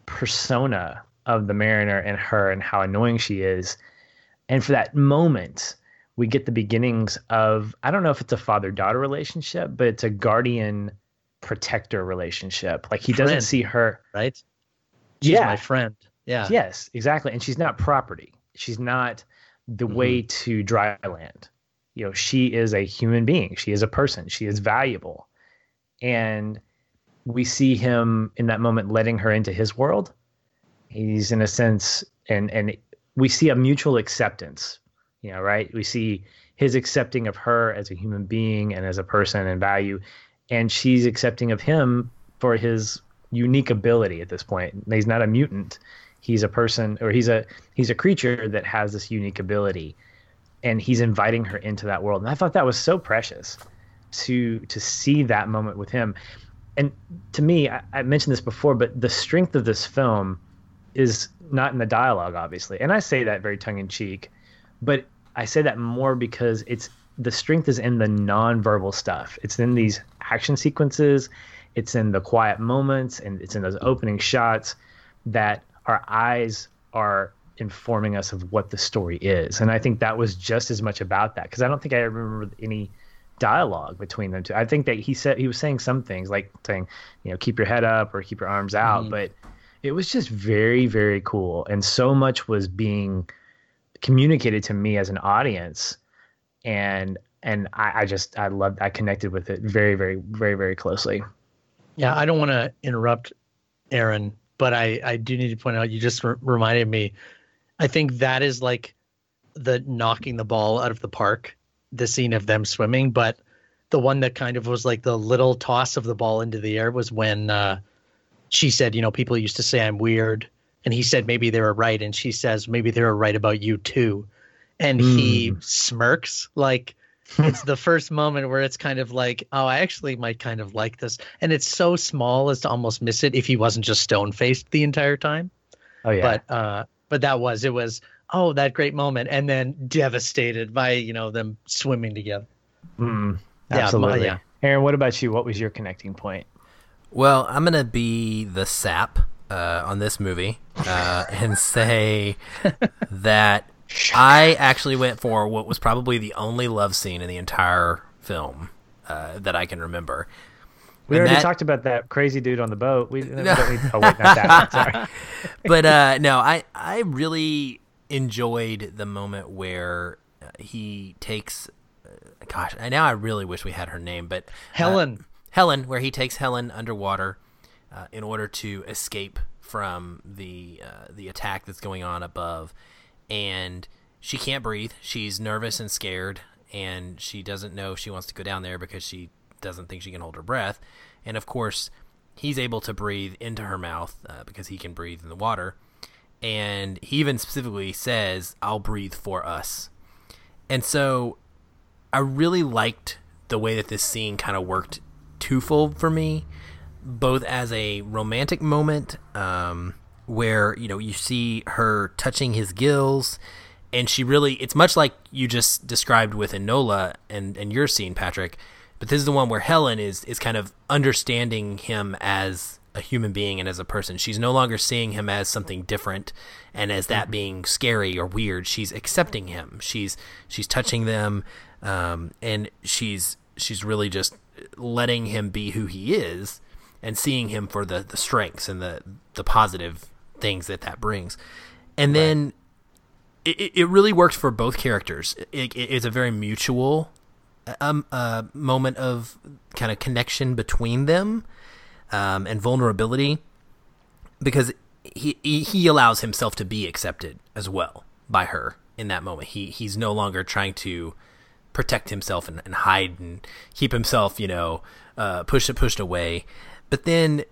persona of the mariner and her and how annoying she is. And for that moment, we get the beginnings of, I don't know if it's a father-daughter relationship, but it's a guardian protector relationship. Like, he friend, doesn't see her, right? She's yeah, my friend. Yeah. Yes, exactly. And she's not property. She's not the mm-hmm. way to dry land. You know, she is a human being. She is a person. She is valuable. And we see him in that moment letting her into his world. He's in a sense, and and we see a mutual acceptance. You know, right? We see his accepting of her as a human being and as a person and value. And she's accepting of him for his unique ability at this point. He's not a mutant. He's a person, or he's a he's a creature that has this unique ability. And he's inviting her into that world. And I thought that was so precious to to see that moment with him. And to me, I, I mentioned this before, but the strength of this film is not in the dialogue, obviously. And I say that very tongue-in-cheek. But I say that more because it's the strength is in the nonverbal stuff. It's in these action sequences. It's in the quiet moments. And it's in those opening shots that our eyes are informing us of what the story is. And I think that was just as much about that, because I don't think I remember any dialogue between them two. I think that he said he was saying some things like saying, you know, keep your head up or keep your arms out. Mm-hmm. But it was just very, very cool. And so much was being communicated to me as an audience. And and I, I just I loved I connected with it very, very, very, very closely. Yeah, I don't want to interrupt, Aaron, but I, I do need to point out, you just re- reminded me. I think that is like the knocking the ball out of the park, the scene of them swimming. But the one that kind of was like the little toss of the ball into the air was when uh, she said, you know, people used to say I'm weird. And he said, maybe they were right. And she says, maybe they were right about you, too. And mm. he smirks. Like, it's the first moment where it's kind of like, oh, I actually might kind of like this. And it's so small as to almost miss it if he wasn't just stone faced the entire time. Oh, yeah. But uh, but that was it was, oh, that great moment. And then devastated by, you know, them swimming together. Mm, absolutely. Yeah, yeah. Aaron, what about you? What was your connecting point? Well, I'm going to be the sap Uh, on this movie uh, and say that I actually went for what was probably the only love scene in the entire film uh, that I can remember. We and already that, talked about that crazy dude on the boat. We, no. we don't need, oh, wait, not that one, sorry. But uh, no, I, I really enjoyed the moment where he takes, uh, gosh, now I really wish we had her name, but Helen. Uh, Helen, where he takes Helen underwater Uh, in order to escape from the uh, the attack that's going on above. And she can't breathe. She's nervous and scared, and she doesn't know if she wants to go down there because she doesn't think she can hold her breath. And, of course, he's able to breathe into her mouth uh, because he can breathe in the water. And he even specifically says, I'll breathe for us. And so I really liked the way that this scene kind of worked twofold for me. both as a romantic moment, um, where, you know, you see her touching his gills, and she really, it's much like you just described with Enola and, and your scene, Patrick, but this is the one where Helen is, is kind of understanding him as a human being and as a person. She's no longer seeing him as something different and as that being scary or weird. She's accepting him. She's, she's touching them. Um, and she's, she's really just letting him be who he is and seeing him for the, the strengths and the, the positive things that that brings. And right. then it, it really works for both characters. It, it, it's a very mutual um, uh, moment of kind of connection between them, um, and vulnerability, because he, he, he allows himself to be accepted as well by her in that moment. He, he's no longer trying to protect himself and, and hide and keep himself, you know, uh, pushed, pushed away. But then,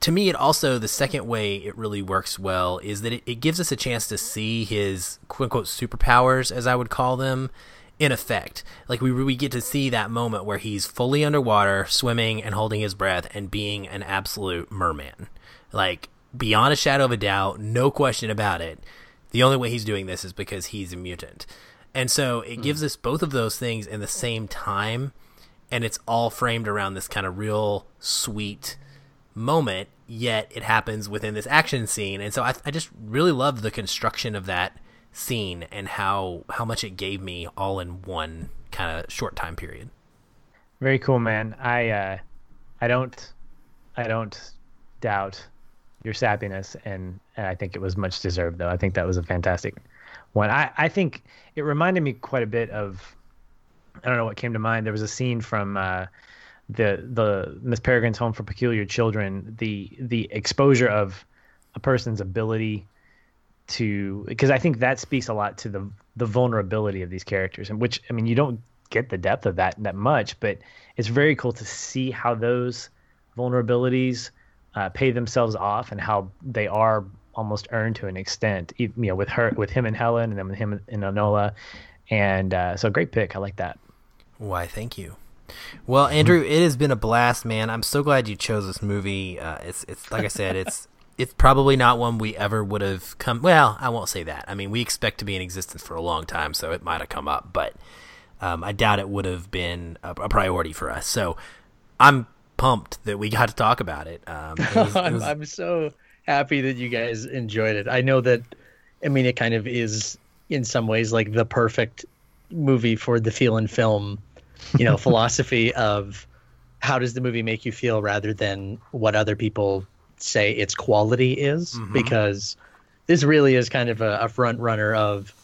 to me, it also, the second way it really works well is that it, it gives us a chance to see his quote-unquote superpowers, as I would call them, in effect. Like, we we get to see that moment where he's fully underwater, swimming and holding his breath and being an absolute merman. Like, beyond a shadow of a doubt, no question about it, the only way he's doing this is because he's a mutant. And so it mm. gives us both of those things in the same time, and it's all framed around this kind of real sweet moment, yet it happens within this action scene. And so I, I just really love the construction of that scene and how how much it gave me all in one kind of short time period. Very cool, man. I uh, I don't I don't doubt your sappiness, and, and I think it was much deserved, though. I think that was a fantastic one. I, I think it reminded me quite a bit of, I don't know what came to mind. There was a scene from uh, the the Miss Peregrine's Home for Peculiar Children, the the exposure of a person's ability to, because I think that speaks a lot to the the vulnerability of these characters, and which, I mean, you don't get the depth of that that much, but it's very cool to see how those vulnerabilities uh, pay themselves off and how they are almost earned to an extent, you know, with her, with him and Helen, and then with him and Enola. And uh, so great pick. I like that. Why, thank you. Well, Andrew, it has been a blast, man. I'm so glad you chose this movie. Uh, it's, it's like I said, it's, it's probably not one we ever would have come. Well, I won't say that. I mean, we expect to be in existence for a long time, so it might've come up, but um, I doubt it would have been a, a priority for us. So I'm pumped that we got to talk about it. Um, it was, it was... I'm so happy that you guys enjoyed it. I know that, I mean, it kind of is in some ways like the perfect movie for the Feelin' Film, you know, philosophy of how does the movie make you feel rather than what other people say its quality is, mm-hmm. because this really is kind of a, a front runner of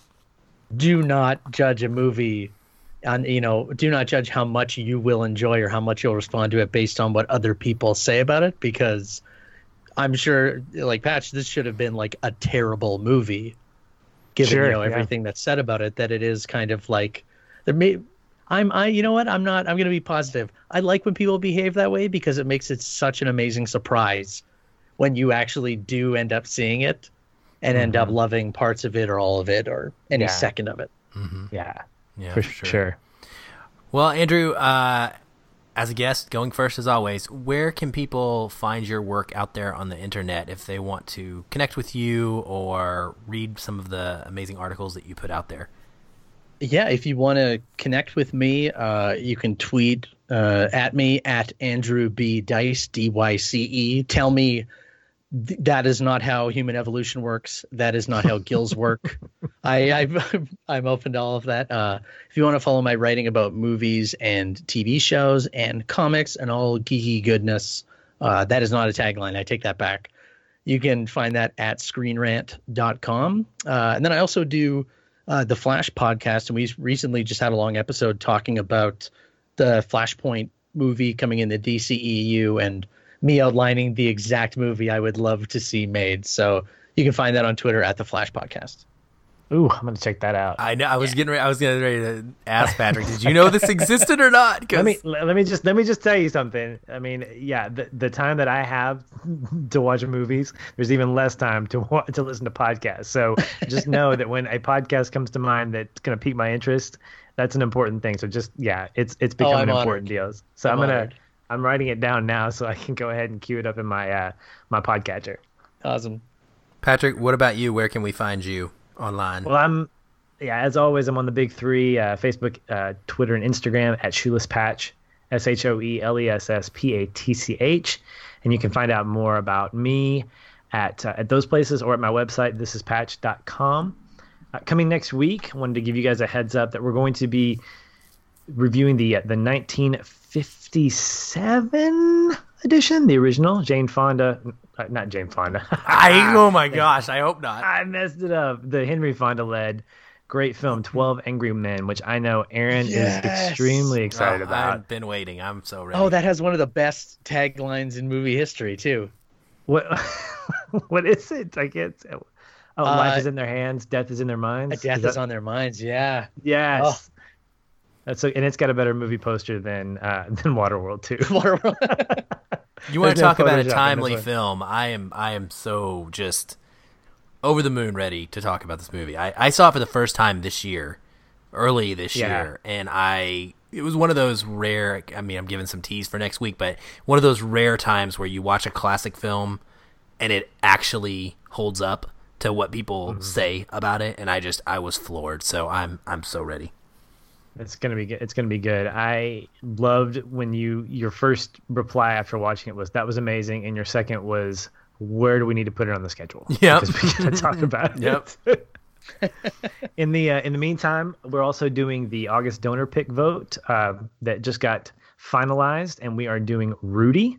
do not judge a movie on, you know, do not judge how much you will enjoy or how much you'll respond to it based on what other people say about it, because I'm sure, like, Patch, this should have been like a terrible movie given, sure, you know, everything yeah. that's said about it, that it is kind of like there may I'm I you know what I'm not I'm going to be positive. I like when people behave that way because it makes it such an amazing surprise when you actually do end up seeing it and mm-hmm. end up loving parts of it or all of it or any yeah. second of it. Mm-hmm. Yeah. Yeah, for sure. sure. Well, Andrew, uh, as a guest going first as always, where can people find your work out there on the internet if they want to connect with you or read some of the amazing articles that you put out there? Yeah, if you want to connect with me, uh, you can tweet uh, at me at Andrew B. Dice, D Y C E. Tell me th- that is not how human evolution works. That is not how gills work. I, I've, I'm open to all of that. Uh, if you want to follow my writing about movies and T V shows and comics and all geeky goodness, uh, that is not a tagline. I take that back. You can find that at screen rant dot com. Uh, and then I also do... Uh, the Flash Podcast, and we recently just had a long episode talking about the Flashpoint movie coming in the D C E U and me outlining the exact movie I would love to see made. So you can find that on Twitter at the Flash Podcast. Ooh, I'm gonna check that out. I know. I was yeah. getting ready. I was getting ready to ask Patrick, did you know this existed or not? Cause... Let me let me just let me just tell you something. I mean, yeah, the, the time that I have to watch movies, there's even less time to watch, to listen to podcasts. So just know that when a podcast comes to mind that's gonna pique my interest, that's an important thing. So just yeah, it's it's become oh, an important deal. So I'm, I'm gonna honored. I'm writing it down now so I can go ahead and cue it up in my uh, my podcatcher. Awesome. Patrick, what about you? Where can we find you online? Well, I'm, yeah, as always, I'm on the big three, uh, Facebook, uh, Twitter, and Instagram at Shoeless Patch, S H O E L E S S P A T C H. And you can find out more about me at uh, at those places or at my website, this is patch dot com. Uh, coming next week, I wanted to give you guys a heads up that we're going to be reviewing the uh, the nineteen fifty-seven edition, the original, Jane Fonda, uh, not Jane Fonda. I oh my gosh, I hope not. I messed it up. The Henry Fonda led great film, twelve Angry Men, which I know Aaron yes. is extremely excited oh, about. I've been waiting. I'm so ready. Oh, that has one of the best taglines in movie history too. What? What is it? I can't tell. Oh, uh, life is in their hands. Death is in their minds. Death is, that... is on their minds. Yeah. Yes. Oh. That's so, and it's got a better movie poster than uh, than Waterworld too. Waterworld. You want to talk no about a timely film? I am I am so just over the moon ready to talk about this movie. I, I saw it for the first time this year, early this yeah. year, and I it was one of those rare. I mean, I'm giving some tease for next week, but one of those rare times where you watch a classic film and it actually holds up to what people mm-hmm. say about it, and I just I was floored. So I'm I'm so ready. It's gonna be good. It's gonna be good. I loved when you your first reply after watching it was that was amazing, and your second was where do we need to put it on the schedule? Yeah, because we gotta talk about it. Yep. In the uh, in the meantime, we're also doing the August donor pick vote uh, that just got finalized, and we are doing Rudy,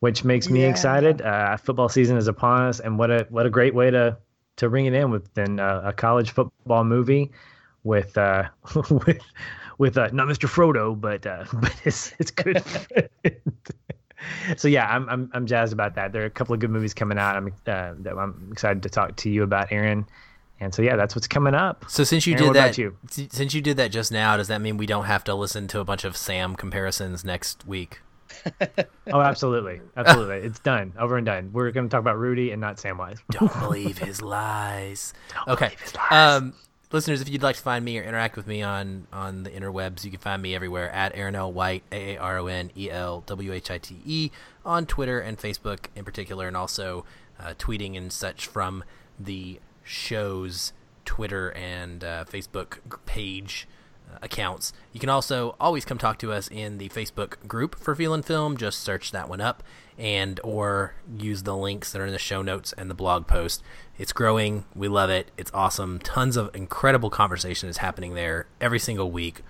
which makes me yeah. excited. Uh, football season is upon us, and what a what a great way to to ring it in with then uh, a college football movie. With uh, with with uh, not Mister Frodo, but uh, but it's it's good. So yeah, I'm I'm I'm jazzed about that. There are a couple of good movies coming out. I'm uh, that I'm excited to talk to you about, Aaron. And so yeah, that's what's coming up. So since you Aaron, did that, you? since you did that just now, does that mean we don't have to listen to a bunch of Sam comparisons next week? Oh, absolutely, absolutely. It's done, over and done. We're going to talk about Rudy and not Samwise. Don't believe his lies. Don't okay. Believe his lies. Um, Listeners, if you'd like to find me or interact with me on, on the interwebs, you can find me everywhere at Aaron L. White, A A R O N E L W H I T E, on Twitter and Facebook in particular, and also uh, tweeting and such from the show's Twitter and uh, Facebook page uh, accounts. You can also always come talk to us in the Facebook group for Feelin' Film. Just search that one up and or use the links that are in the show notes and the blog post. It's growing. We love it. It's awesome. Tons of incredible conversation is happening there every single week.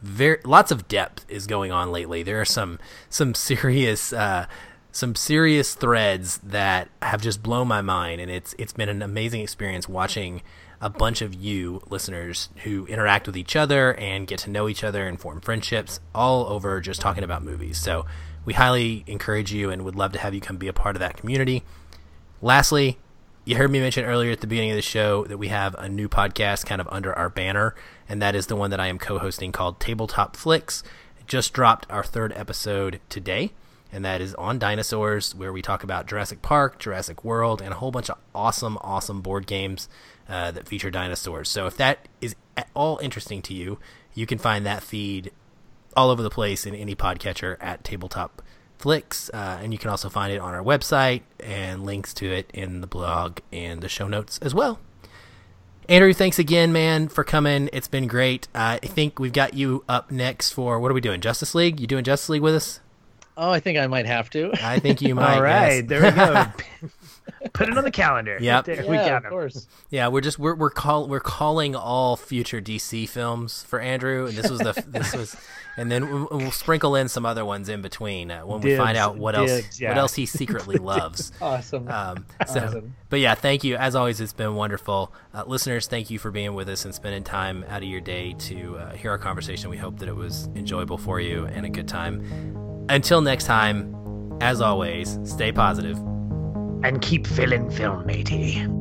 Very lots of depth is going on lately. There are some some serious uh, some serious threads that have just blown my mind, and it's it's been an amazing experience watching a bunch of you listeners who interact with each other and get to know each other and form friendships all over just talking about movies. So we highly encourage you and would love to have you come be a part of that community. Lastly, you heard me mention earlier at the beginning of the show that we have a new podcast kind of under our banner, and that is the one that I am co-hosting called Tabletop Flicks. It just dropped our third episode today, and that is on dinosaurs, where we talk about Jurassic Park, Jurassic World, and a whole bunch of awesome, awesome board games uh, that feature dinosaurs. So if that is at all interesting to you, you can find that feed all over the place in any podcatcher at Tabletop Flicks, uh, and you can also find it on our website and links to it in the blog and the show notes as well. Andrew, thanks again, man, for coming. It's been great. Uh, I think we've got you up next for, what are we doing, Justice League? You doing Justice League with us? Oh, I think I might have to. I think you might. All right, yes. There we go. Put it on the calendar. Yep. There, yeah, we got of course. Yeah, we're just we're we're call we're calling all future D C films for Andrew, and this was the this was, and then we'll, we'll sprinkle in some other ones in between uh, when Dibs, we find out what Dibs, else yeah. what else he secretly loves. Awesome. Um, so, awesome. But yeah, thank you as always. It's been wonderful, uh, listeners. Thank you for being with us and spending time out of your day to uh, hear our conversation. We hope that it was enjoyable for you and a good time. Until next time, as always, stay positive. And keep feelin' film, matey.